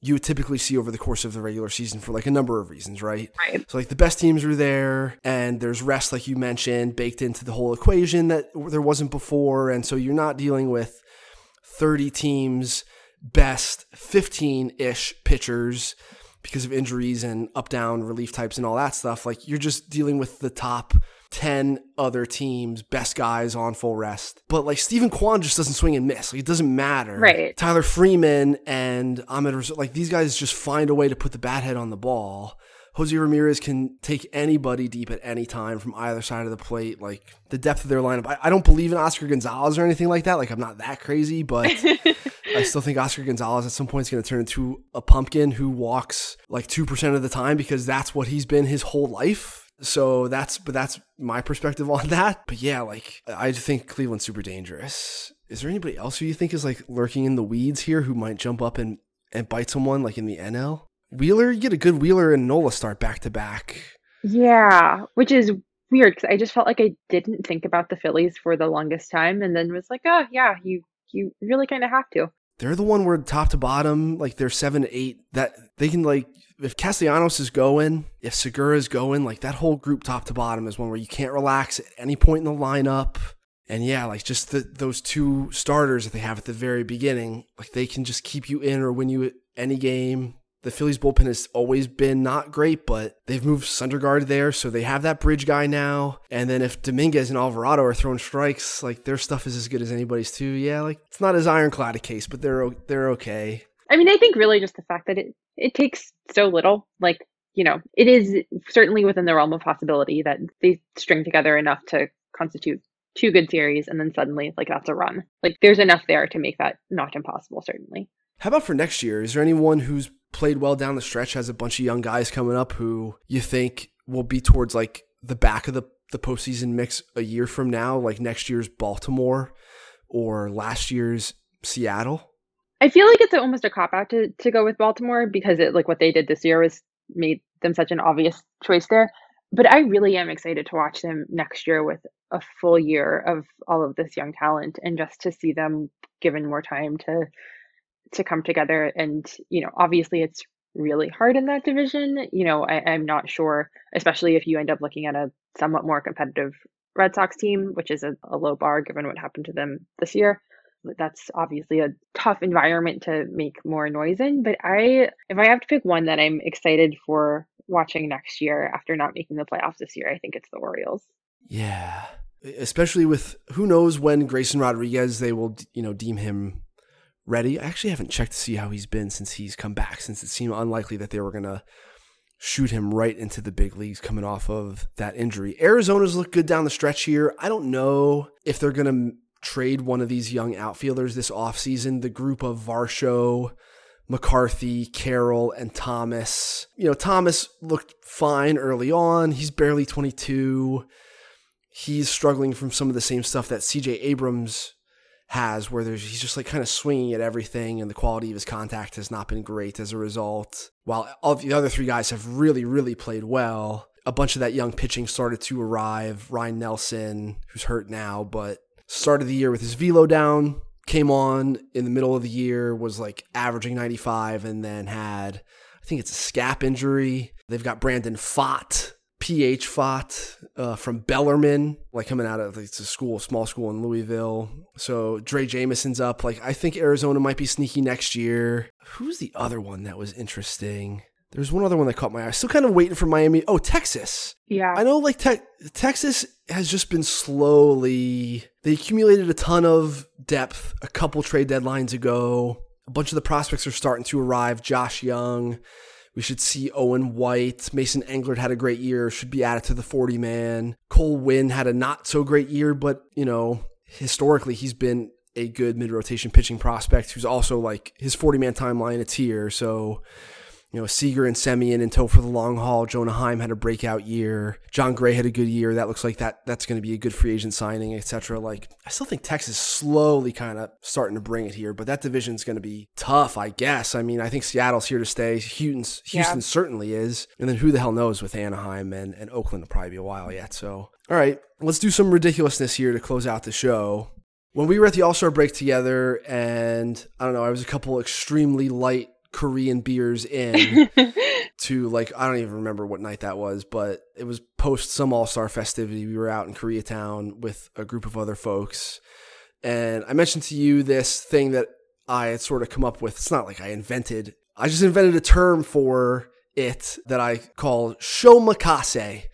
you would typically see over the course of the regular season for like a number of reasons, right? Right. So like the best teams are there, and there's rest, like you mentioned, baked into the whole equation that there wasn't before. And so you're not dealing with thirty teams' best fifteen-ish pitchers because of injuries and up-down relief types and all that stuff. Like, you're just dealing with the top ten other teams' best guys on full rest. But like Steven Kwan just doesn't swing and miss. Like, it doesn't matter. Right. Tyler Freeman and Ahmed Rizal, like these guys just find a way to put the bat head on the ball. Jose Ramirez can take anybody deep at any time from either side of the plate. Like, the depth of their lineup. I, I don't believe in Oscar Gonzalez or anything like that. Like, I'm not that crazy, but I still think Oscar Gonzalez at some point is going to turn into a pumpkin who walks like two percent of the time because that's what he's been his whole life. So that's, but that's my perspective on that. But yeah, like, I think Cleveland's super dangerous. Is there anybody else who you think is like lurking in the weeds here who might jump up and, and bite someone like in the N L? Wheeler, you get a good Wheeler and Nola start back to back. Yeah, which is weird because I just felt like I didn't think about the Phillies for the longest time, and then was like, oh yeah, you you really kind of have to. They're the one where top to bottom, like they're seven, eight, that they can like, if Castellanos is going, if Segura's going, like that whole group top to bottom is one where you can't relax at any point in the lineup. And yeah, like just the, those two starters that they have at the very beginning, like they can just keep you in or win you any game. The Phillies bullpen has always been not great, but they've moved Sundergaard there, so they have that bridge guy now. And then if Dominguez and Alvarado are throwing strikes, like their stuff is as good as anybody's too. Yeah, like it's not as ironclad a case, but they're they're okay. I mean, I think really just the fact that it it takes so little, like, you know, it is certainly within the realm of possibility that they string together enough to constitute two good series, and then suddenly, like, that's a run. Like, there's enough there to make that not impossible, certainly. How about for next year? Is there anyone who's played well down the stretch, has a bunch of young guys coming up who you think will be towards like the back of the, the postseason mix a year from now, like next year's Baltimore or last year's Seattle? I feel like it's almost a cop-out to, to go with Baltimore because it, like what they did this year was made them such an obvious choice there. But I really am excited to watch them next year with a full year of all of this young talent, and just to see them given more time to to come together. And, you know, obviously it's really hard in that division. You know, I, I'm not sure, especially if you end up looking at a somewhat more competitive Red Sox team, which is a, a low bar given what happened to them this year. That's obviously a tough environment to make more noise in. But I, if I have to pick one that I'm excited for watching next year after not making the playoffs this year, I think it's the Orioles. Yeah. Especially with who knows when Grayson Rodriguez, they will, you know, deem him ready. I actually haven't checked to see how he's been since he's come back, since it seemed unlikely that they were going to shoot him right into the big leagues coming off of that injury. Arizona's looked good down the stretch here. I don't know if they're going to trade one of these young outfielders this offseason. The group of Varsho, McCarthy, Carroll, and Thomas. You know, Thomas looked fine early on. He's barely twenty-two. He's struggling from some of the same stuff that C J Abrams has, where there's he's just like kind of swinging at everything, and the quality of his contact has not been great as a result. While all the other three guys have really, really played well, a bunch of that young pitching started to arrive. Ryan Nelson, who's hurt now, but started the year with his velo down, came on in the middle of the year, was like averaging ninety-five, and then had, I think it's a scap injury. They've got Brandon Fott, P H Fott uh, from Bellarmine, like coming out of like, it's a school, small school in Louisville. So Dre Jameson's up. Like I think Arizona might be sneaky next year. Who's the other one that was interesting? There's one other one that caught my eye. Still kind of waiting for Miami. Oh, Texas. Yeah. I know like te- Texas has just been slowly, they accumulated a ton of depth a couple trade deadlines ago. A bunch of the prospects are starting to arrive. Josh Young. We should see Owen White. Mason Englert had a great year. Should be added to the forty-man. Cole Winn had a not-so-great year, but, you know, historically he's been a good mid-rotation pitching prospect who's also, like, his forty-man timeline, it's here. So, you know, Seager and Semien in tow for the long haul. Jonah Heim had a breakout year. John Gray had a good year. That looks like that that's going to be a good free agent signing, et cetera. Like, I still think Texas slowly kind of starting to bring it here, but that division's going to be tough, I guess. I mean, I think Seattle's here to stay. Houston's, Houston yeah. certainly is. And then who the hell knows with Anaheim and, and Oakland will probably be a while yet. So, all right, let's do some ridiculousness here to close out the show. When we were at the All-Star break together and, I don't know, I was a couple extremely light Korean beers in to like, I don't even remember what night that was, but it was post some All-Star festivity. We were out in Koreatown with a group of other folks. And I mentioned to you this thing that I had sort of come up with. It's not like I invented, I just invented a term for it that I call shomakase,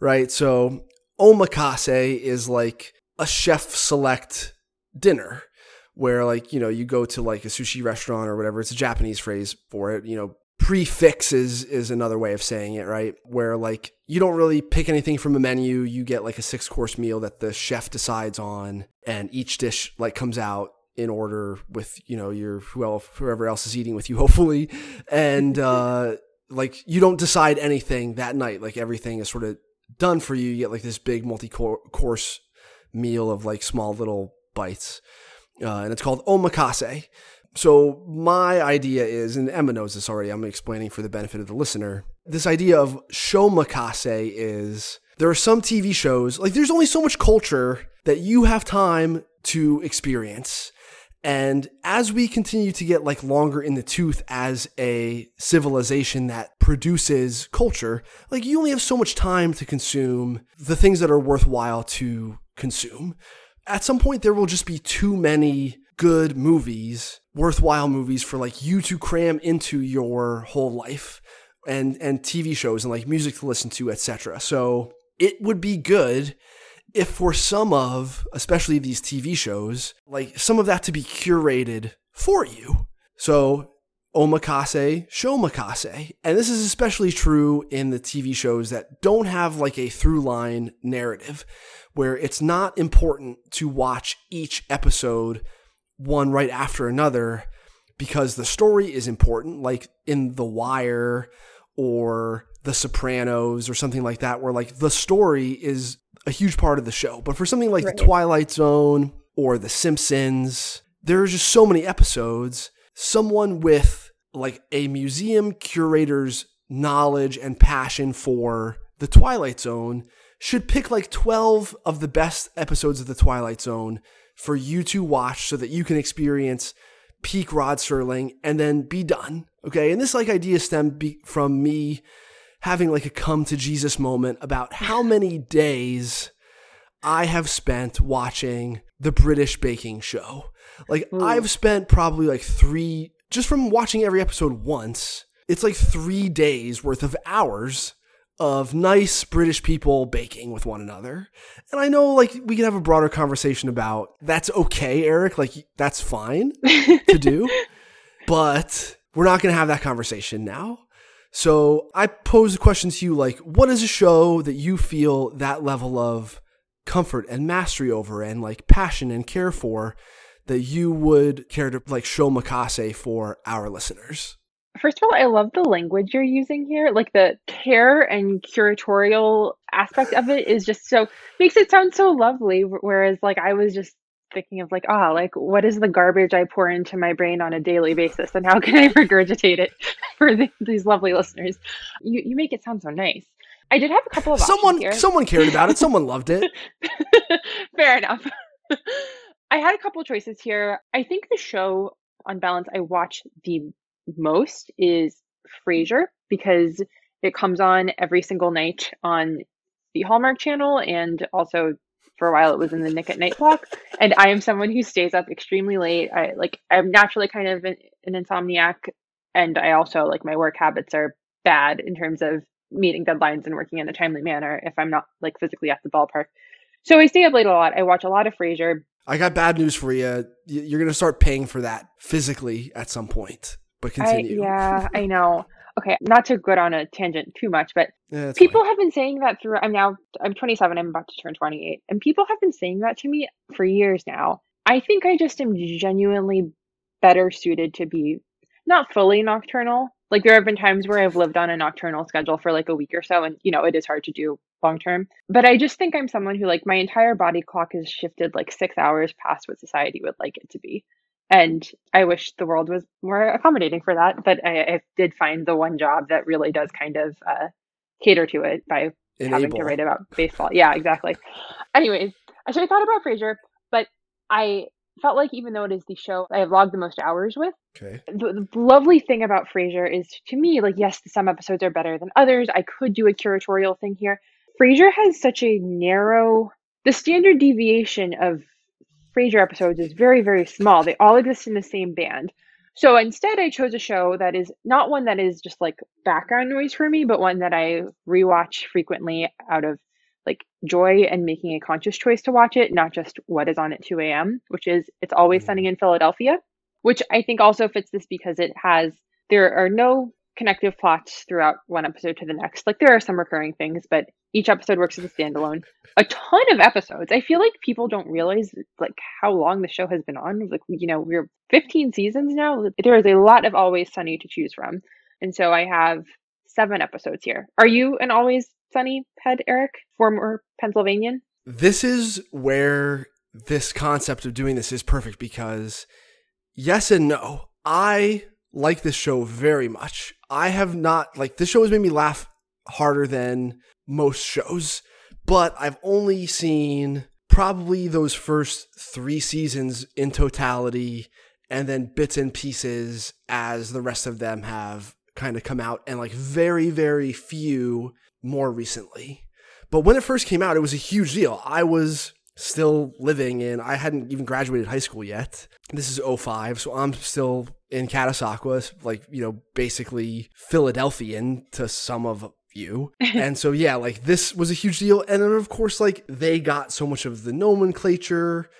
right? So omakase is like a chef select dinner, where like, you know, you go to like a sushi restaurant or whatever, it's a Japanese phrase for it, you know, prefix is, is another way of saying it, right? Where like, you don't really pick anything from a menu, you get like a six course meal that the chef decides on and each dish like comes out in order with, you know, your, whoever else is eating with you, hopefully. And uh, like, you don't decide anything that night, like everything is sort of done for you. You get like this big multi-course meal of like small little bites. Uh, and it's called omakase. So my idea is, and Emma knows this already, I'm explaining for the benefit of the listener. This idea of shomakase is there are some T V shows, like there's only so much culture that you have time to experience. And as we continue to get like longer in the tooth as a civilization that produces culture, like you only have so much time to consume the things that are worthwhile to consume. At some point, there will just be too many good movies, worthwhile movies for like you to cram into your whole life, and and T V shows and like music to listen to, et cetera. So it would be good if for some of, especially these T V shows, like some of that to be curated for you. So omakase, shomakase. And this is especially true in the T V shows that don't have like a through line narrative, where it's not important to watch each episode one right after another because the story is important, like in The Wire or The Sopranos or something like that, where like the story is a huge part of the show. But for something like right. The Twilight Zone or The Simpsons, there are just so many episodes. Someone with like a museum curator's knowledge and passion for The Twilight Zone should pick like twelve of the best episodes of The Twilight Zone for you to watch so that you can experience peak Rod Serling and then be done. Okay. And this like idea stemmed from me having like a come to Jesus moment about how many days I have spent watching the British Baking Show. Like mm. I've spent probably like three, just from watching every episode once, it's like three days worth of hours of nice British people baking with one another. And I know like we can have a broader conversation about that's okay, Eric, like that's fine to do, but we're not going to have that conversation now. So I pose the question to you, like, what is a show that you feel that level of comfort and mastery over and like passion and care for that you would care to like shomakase for our listeners? First of all, I love the language you're using here. Like the care and curatorial aspect of it is just so, makes it sound so lovely. Whereas like I was just thinking of like, ah, like what is the garbage I pour into my brain on a daily basis and how can I regurgitate it for the, these lovely listeners? You you make it sound so nice. I did have a couple of someone, options here. Someone cared about it. Someone loved it. Fair enough. I had a couple of choices here. I think the show on balance I watch the most is Frasier because It comes on every single night on the Hallmark Channel, and also for a while it was in the Nick at Night block. And I am someone who stays up extremely late. I like I'm naturally kind of an, an insomniac, and I also like my work habits are bad in terms of meeting deadlines and working in a timely manner if I'm not like physically at the ballpark. So I stay up late a lot. I watch a lot of Frasier. I got bad news for you. You're going to start paying for that physically at some point, but continue. I, yeah, I know. Okay, not to go on a tangent too much, but yeah, people fine. have been saying that through, I'm now, I'm twenty-seven, I'm about to turn twenty-eight, and people have been saying that to me for years now. I think I just am genuinely better suited to be not fully nocturnal. Like there have been times where I've lived on a nocturnal schedule for like a week or so, and you know, it is hard to do long term. But I just think I'm someone who like my entire body clock has shifted like six hours past what society would like it to be. And I wish the world was more accommodating for that. But I, I did find the one job that really does kind of uh, cater to it by Enable. having to write about baseball. Yeah, exactly. Anyways, so I thought about Frasier, but I felt like even though it is the show I have logged the most hours with, okay. the, the lovely thing about Frasier is to me, like, yes, some episodes are better than others. I could do a curatorial thing here. Frasier has such a narrow, the standard deviation of Frasier episodes is very, very small. They all exist in the same band. So instead, I chose a show that is not one that is just like background noise for me, but one that I rewatch frequently out of like joy and making a conscious choice to watch it, not just what is on at two a.m., which is It's Always Sunny in Philadelphia, which I think also fits this because it has, there are no connective plots throughout one episode to the next. Like there are some recurring things, but each episode works as a standalone. A ton of episodes. I feel like people don't realize like how long the show has been on. Like, you know, we're fifteen seasons now. There is a lot of Always Sunny to choose from. And so I have seven episodes here. Are you an Always Sunny head, Eric? Former Pennsylvanian? This is where this concept of doing this is perfect because yes and no. I like this show very much. I have not, like, this show has made me laugh harder than most shows, but I've only seen probably those first three seasons in totality and then bits and pieces as the rest of them have kind of come out and like very, very few more recently. But when it first came out, it was a huge deal. I was still living in, I hadn't even graduated high school yet. This is oh five, so I'm still in Catasauqua, like, you know, basically Philadelphian to some of you. And so, yeah, like this was a huge deal. And then of course, like they got so much of the nomenclature,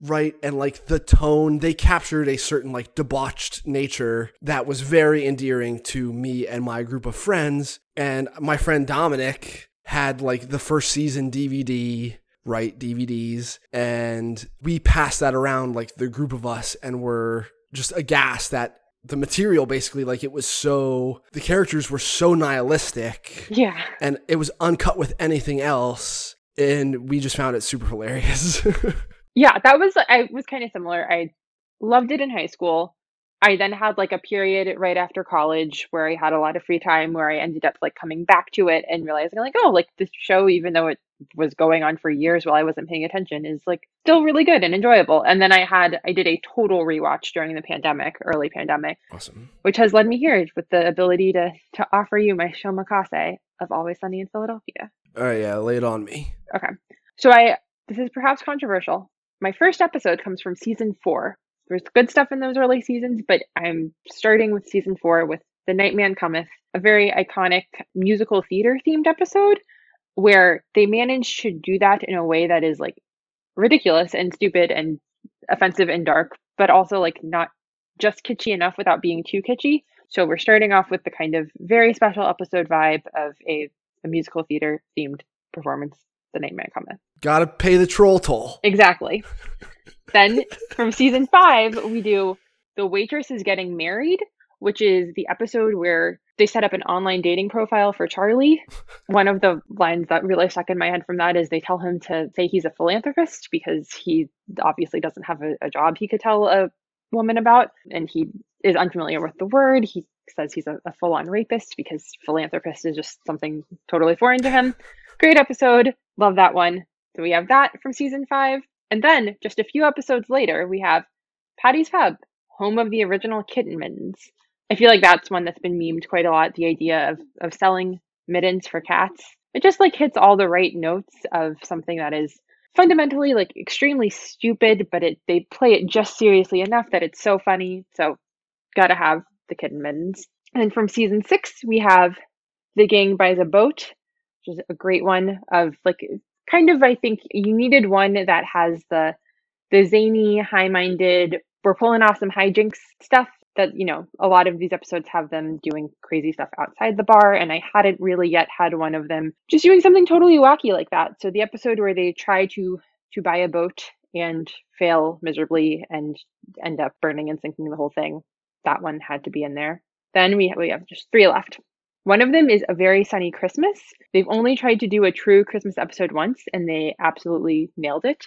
right? And like the tone, they captured a certain like debauched nature that was very endearing to me and my group of friends. And my friend Dominic had like the first season D V D, right? D V Ds. And we passed that around, like the group of us, and were just aghast that the material basically, like it was so, the characters were so nihilistic. Yeah. And it was uncut with anything else. And we just found it super hilarious. Yeah, that was, I was kind of similar. I loved it in high school. I then had like a period right after college where I had a lot of free time where I ended up like coming back to it and realizing like, oh, like this show, even though it was going on for years while I wasn't paying attention, is like still really good and enjoyable. And then I had, I did a total rewatch during the pandemic, early pandemic. Awesome. Which has led me here with the ability to to offer you my show Makase of Always Sunny in Philadelphia. Oh yeah, lay it on me. Okay. So I, this is perhaps controversial. My first episode comes from season four. There's good stuff in those early seasons, but I'm starting with season four with The Nightman Cometh, a very iconic musical theater themed episode where they manage to do that in a way that is like ridiculous and stupid and offensive and dark, but also like not just kitschy enough without being too kitschy. So we're starting off with the kind of very special episode vibe of a, a musical theater themed performance, The Nightman Cometh. Gotta pay the troll toll. Exactly. Then from season five, we do The Waitress is Getting Married, which is the episode where they set up an online dating profile for Charlie. One of the lines that really stuck in my head from that is they tell him to say he's a philanthropist because he obviously doesn't have a, a job he could tell a woman about. And he is unfamiliar with the word. He says he's a, a full-on rapist because philanthropist is just something totally foreign to him. Great episode. Love that one. So we have that from season five. And then, just a few episodes later, we have Patty's Pub, home of the original Kitten Mittens. I feel like that's one that's been memed quite a lot, the idea of, of selling Mittens for Cats. It just like hits all the right notes of something that is fundamentally like extremely stupid, but it they play it just seriously enough that it's so funny. So gotta have the Kitten Mittens. And from season six, we have The Gang Buys a Boat, which is a great one of like kind of, I think you needed one that has the the zany, high-minded, we're pulling off some hijinks stuff that, you know, a lot of these episodes have them doing crazy stuff outside the bar. And I hadn't really yet had one of them just doing something totally wacky like that. So the episode where they try to to buy a boat and fail miserably and end up burning and sinking the whole thing, that one had to be in there. Then we have, we have just three left. One of them is A Very Sunny Christmas. They've only tried to do a true Christmas episode once, and they absolutely nailed it.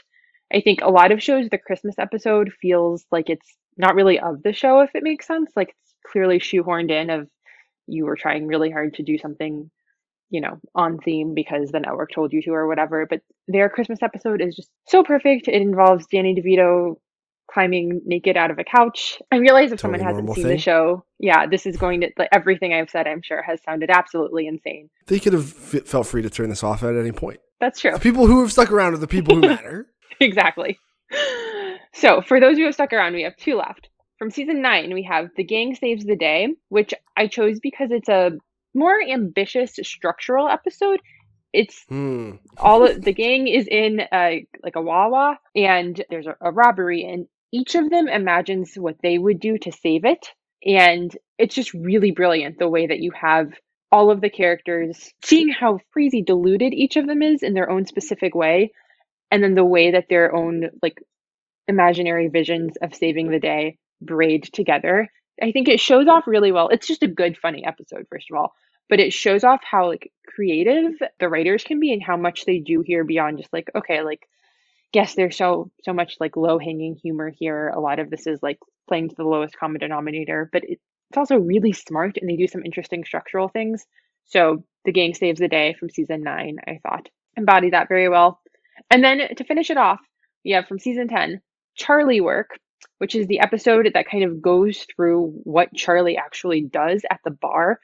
I think a lot of shows, the Christmas episode feels like it's not really of the show, if it makes sense. Like, it's clearly shoehorned in of you were trying really hard to do something, you know, on theme because the network told you to or whatever. But their Christmas episode is just so perfect. It involves Danny DeVito climbing naked out of a couch. I realize if totally someone hasn't seen thing. the show, yeah, this is going to, like, everything I've said, I'm sure, has sounded absolutely insane. They could have f- felt free to turn this off at any point. That's true. The people who have stuck around are the people who matter. Exactly. So for those who have stuck around, we have two left. From season nine, we have The Gang Saves the Day, which I chose because it's a more ambitious structural episode. It's mm. all of, the gang is in a, like a Wawa, and there's a, a robbery, and each of them imagines what they would do to save it. And it's just really brilliant the way that you have all of the characters seeing how crazy deluded each of them is in their own specific way. And then the way that their own like imaginary visions of saving the day braid together. I think it shows off really well. It's just a good, funny episode, first of all. But it shows off how like creative the writers can be and how much they do here beyond just like, okay, like, yes, there's so so much like low-hanging humor here. A lot of this is like playing to the lowest common denominator, but it's also really smart, and they do some interesting structural things. So The Gang Saves the Day from season nine, I thought, embodied that very well. And then to finish it off, we have from season ten, Charlie Work, which is the episode that kind of goes through what Charlie actually does at the bar,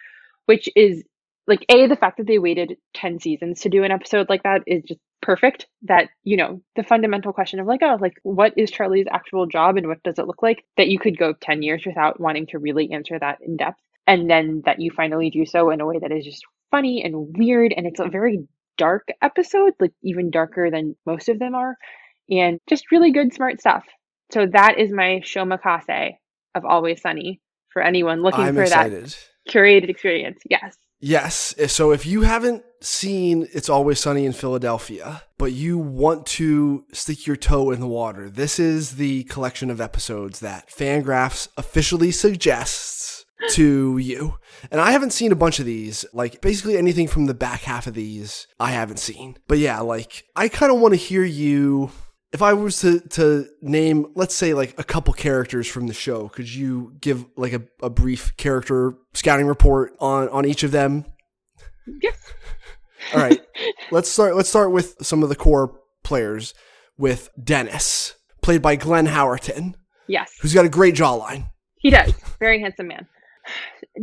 which is like, A, the fact that they waited ten seasons to do an episode like that is just perfect. That, you know, the fundamental question of like, oh, like, what is Charlie's actual job and what does it look like, that you could go ten years without wanting to really answer that in depth. And then that you finally do so in a way that is just funny and weird. And it's a very dark episode, like even darker than most of them are. And just really good, smart stuff. So that is my Showmakase of Always Sunny for anyone looking I'm for excited. that curated experience. Yes. Yes. So if you haven't seen It's Always Sunny in Philadelphia, but you want to stick your toe in the water, this is the collection of episodes that Fangraphs officially suggests to you. And I haven't seen a bunch of these. Like, basically anything from the back half of these, I haven't seen. But yeah, like, I kind of want to hear you. If I was to, to name, let's say, like a couple characters from the show, could you give like a, a brief character scouting report on, on each of them? Yes. All right. Let's start. Let's start with some of the core players. With Dennis, played by Glenn Howerton. Yes. Who's got a great jawline. He does. Very handsome man.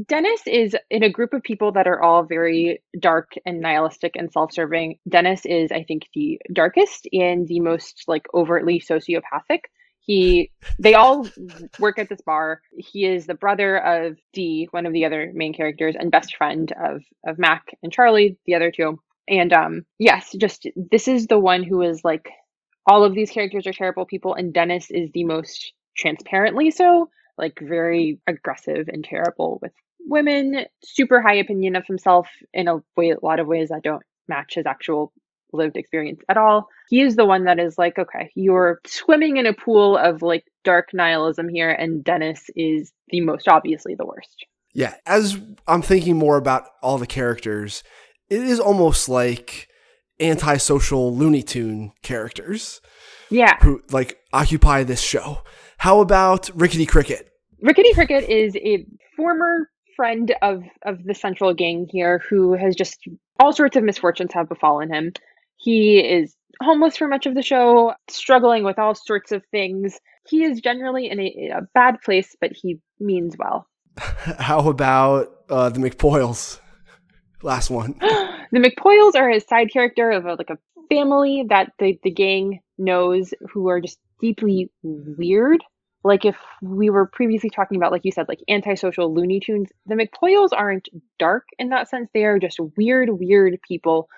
Dennis is in a group of people that are all very dark and nihilistic and self-serving. Dennis is, I think, the darkest and the most like overtly sociopathic. He, they all work at this bar. He is the brother of Dee, one of the other main characters, and best friend of of Mac and Charlie, the other two. And um, yes, just this is the one who is like, all of these characters are terrible people, and Dennis is the most transparently so. Like very aggressive and terrible with women, super high opinion of himself in a way, a lot of ways that don't match his actual lived experience at all. He is the one that is like, okay, you're swimming in a pool of like dark nihilism here, and Dennis is the most obviously the worst. Yeah, as I'm thinking more about all the characters, it is almost like antisocial Looney Tune characters. Yeah. Who like occupy this show. How about Rickety Cricket? Rickety Cricket is a former friend of, of the central gang here who has just, all sorts of misfortunes have befallen him. He is homeless for much of the show, struggling with all sorts of things. He is generally in a, a bad place, but he means well. How about uh, the McPoyles? Last one. The McPoyles are a side character of a, like a family that the, the gang knows who are just deeply weird. Like if we were previously talking about, like you said, like antisocial Looney Tunes, the McPoyles aren't dark in that sense. They are just weird, weird people.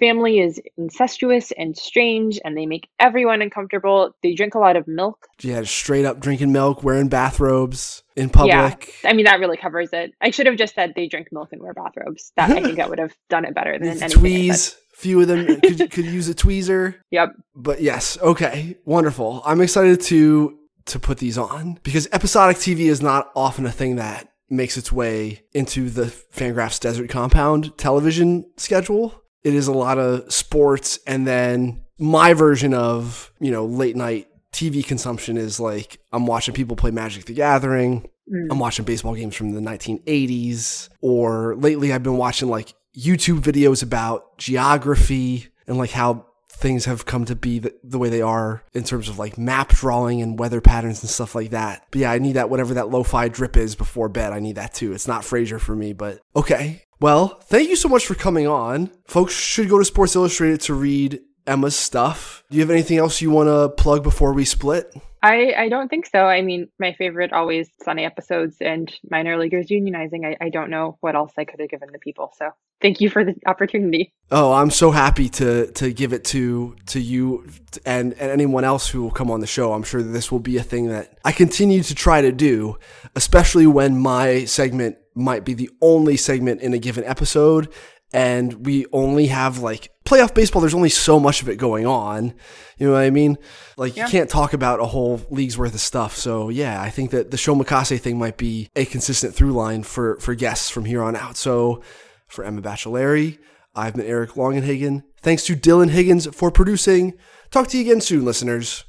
Family is incestuous and strange, and they make everyone uncomfortable. They drink a lot of milk. Yeah, straight up drinking milk, wearing bathrobes in public. Yeah, I mean, that really covers it. I should have just said they drink milk and wear bathrobes. That I think that would have done it better than anything. Tweeze. Few of them could, could use a tweezer. Yep. But yes, okay, wonderful. I'm excited to to put these on because episodic T V is not often a thing that makes its way into the Fangraphs Desert Compound television schedule. It is a lot of sports, and then my version of, you know, late night T V consumption is like I'm watching people play Magic the Gathering. Mm. I'm watching baseball games from the nineteen eighties, or lately I've been watching like YouTube videos about geography and like how things have come to be the, the way they are in terms of like map drawing and weather patterns and stuff like that. But yeah, I need that, whatever that lo-fi drip is before bed. I need that too. It's not Frasier for me, but okay. Well, thank you so much for coming on. Folks should go to Sports Illustrated to read Emma's stuff. Do you have anything else you want to plug before we split? I, I don't think so. I mean, my favorite Always Sunny episodes and minor leaguers unionizing. I, I don't know what else I could have given the people. So thank you for the opportunity. Oh, I'm so happy to to give it to to you and, and anyone else who will come on the show. I'm sure that this will be a thing that I continue to try to do, especially when my segment might be the only segment in a given episode. And we only have like playoff baseball. There's only so much of it going on. You know what I mean? Like yeah. You can't talk about a whole league's worth of stuff. So yeah, I think that the Show Mikase thing might be a consistent through line for, for guests from here on out. So for Emma Baccellieri, I've been Eric Longenhagen. Thanks to Dylan Higgins for producing. Talk to you again soon, listeners.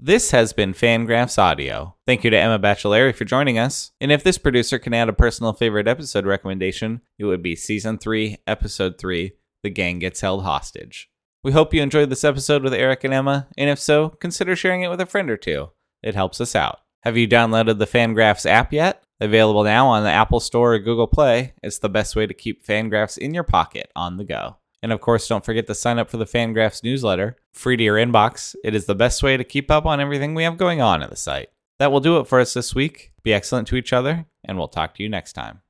This has been Fangraphs Audio. Thank you to Emma Baccellieri for joining us. And if this producer can add a personal favorite episode recommendation, it would be Season three, Episode three, The Gang Gets Held Hostage. We hope you enjoyed this episode with Eric and Emma, and if so, consider sharing it with a friend or two. It helps us out. Have you downloaded the Fangraphs app yet? Available now on the Apple Store or Google Play. It's the best way to keep Fangraphs in your pocket on the go. And of course, don't forget to sign up for the Fangraphs newsletter, free to your inbox. It is the best way to keep up on everything we have going on at the site. That will do it for us this week. Be excellent to each other, and we'll talk to you next time.